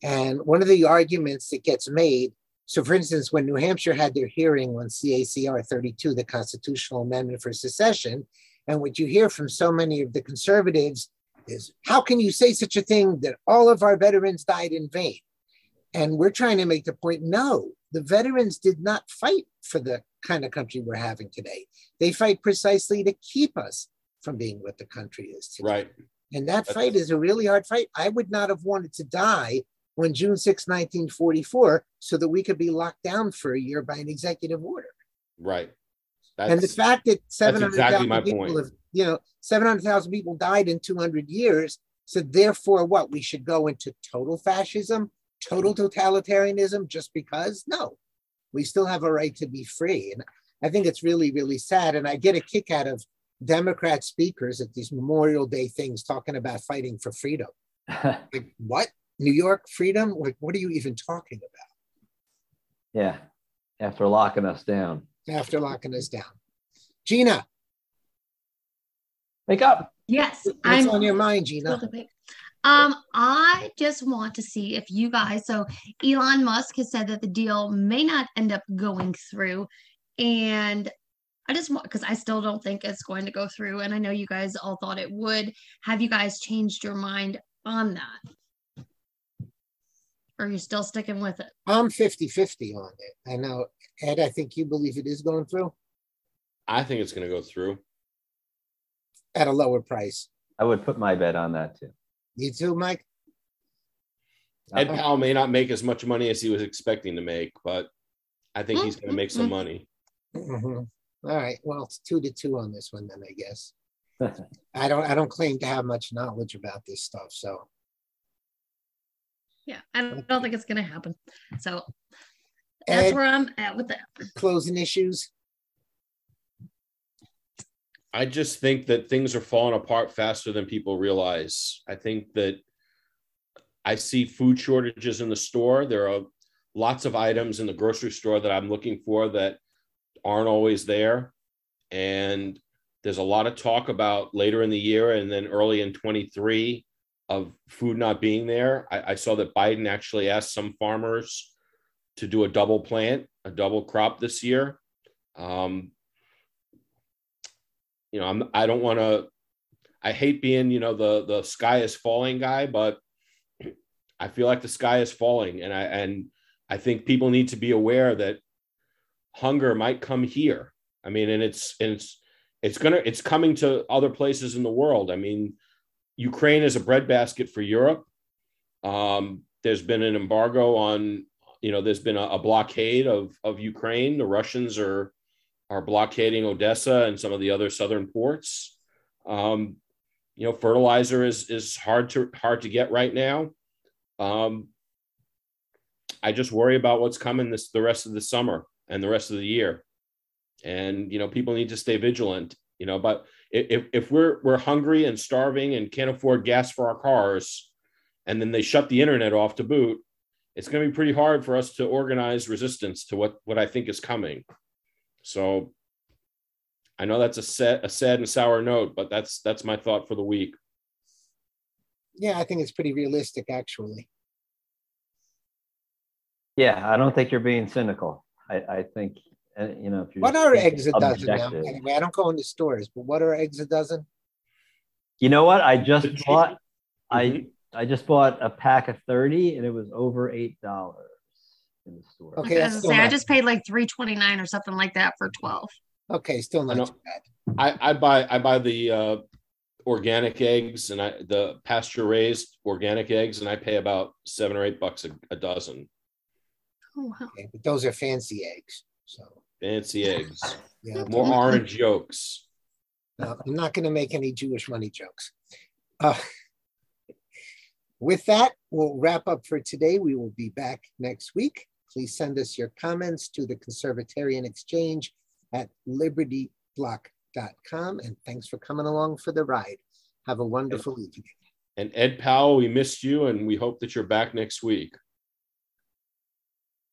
and one of the arguments that gets made, so for instance, when New Hampshire had their hearing on C A C R thirty-two, the constitutional amendment for secession, and what you hear from so many of the conservatives is, how can you say such a thing that all of our veterans died in vain? And we're trying to make the point, no, the veterans did not fight for the kind of country we're having today. They fight precisely to keep us from being what the country is today. Right. And that That's... fight is a really hard fight. I would not have wanted to die on June sixth, nineteen forty-four, so that we could be locked down for a year by an executive order. Right. That's, and the fact that seven hundred thousand exactly people, have, you know, seven hundred thousand people died in two hundred years. So therefore what, we should go into total fascism, total totalitarianism just because? No, we still have a right to be free. And I think it's really, really sad. And I get a kick out of Democrat speakers at these Memorial Day things talking about fighting for freedom. Like, what? New York freedom? Like, what are you even talking about? Yeah, after locking us down. After locking us down. Gina. Wake up. Yes. What's I'm, on your mind, Gina? Um, I just want to see if you guys, so Elon Musk has said that the deal may not end up going through. And I just want, because I still don't think it's going to go through. And I know you guys all thought it would. Have you guys changed your mind on that? Or are you still sticking with it? I'm fifty-fifty on it. I know. Ed, I think you believe it is going through. I think it's going to go through. At a lower price. I would put my bet on that too. You too, Mike? Ed Powell may not make as much money as he was expecting to make, but I think he's going to make some money. Mm-hmm. All right. Well, it's two to two on this one then, I guess. I don't I don't claim to have much knowledge about this stuff, so. Yeah, I don't, I don't think it's going to happen. So that's Ed, where I'm at with that. Closing issues? I just think that things are falling apart faster than people realize. I think that I see food shortages in the store. There are lots of items in the grocery store that I'm looking for that aren't always there. And there's a lot of talk about later in the year and then early in twenty-three of food not being there. I, I saw that Biden actually asked some farmers to do a double plant, a double crop this year. Um, You know, I'm, I don't want to, I hate being, you know, the, the sky is falling guy, but I feel like the sky is falling. And I, and I think people need to be aware that hunger might come here. I mean, and it's, and it's, it's going to, it's coming to other places in the world. I mean, Ukraine is a breadbasket for Europe. Um, there's been an embargo on, you know, there's been a, a blockade of, of Ukraine. The Russians are, are blockading Odessa and some of the other southern ports. Um, you know, fertilizer is is hard to hard to get right now. Um, I just worry about what's coming this the rest of the summer and the rest of the year. And you know, people need to stay vigilant. You know, but if if we're we're hungry and starving and can't afford gas for our cars, and then they shut the internet off to boot, it's going to be pretty hard for us to organize resistance to what what I think is coming. So I know that's a sad, a sad and sour note, but that's that's my thought for the week. Yeah, I think it's pretty realistic, actually. Yeah, I don't think you're being cynical. I, I think, you know, if you're what are eggs a dozen now? Anyway, I don't go into stores, but what are eggs a dozen? You know what? I just bought mm-hmm. I I just bought a pack of thirty, and it was over eight dollars. In the store. Okay, that's I, say, I just paid like three twenty-nine or something like that for twelve. Okay, still not too bad. I, I buy I buy the uh, organic eggs and I the pasture raised organic eggs, and I pay about seven or eight bucks a, a dozen. Oh wow! Okay, but those are fancy eggs. So fancy eggs, yeah. More orange yolks. No, I'm not going to make any Jewish money jokes. Uh, with that, we'll wrap up for today. We will be back next week. Please send us your comments to the Conservatarian Exchange at liberty block dot com. And thanks for coming along for the ride. Have a wonderful evening. And Ed Powell, we missed you, and we hope that you're back next week.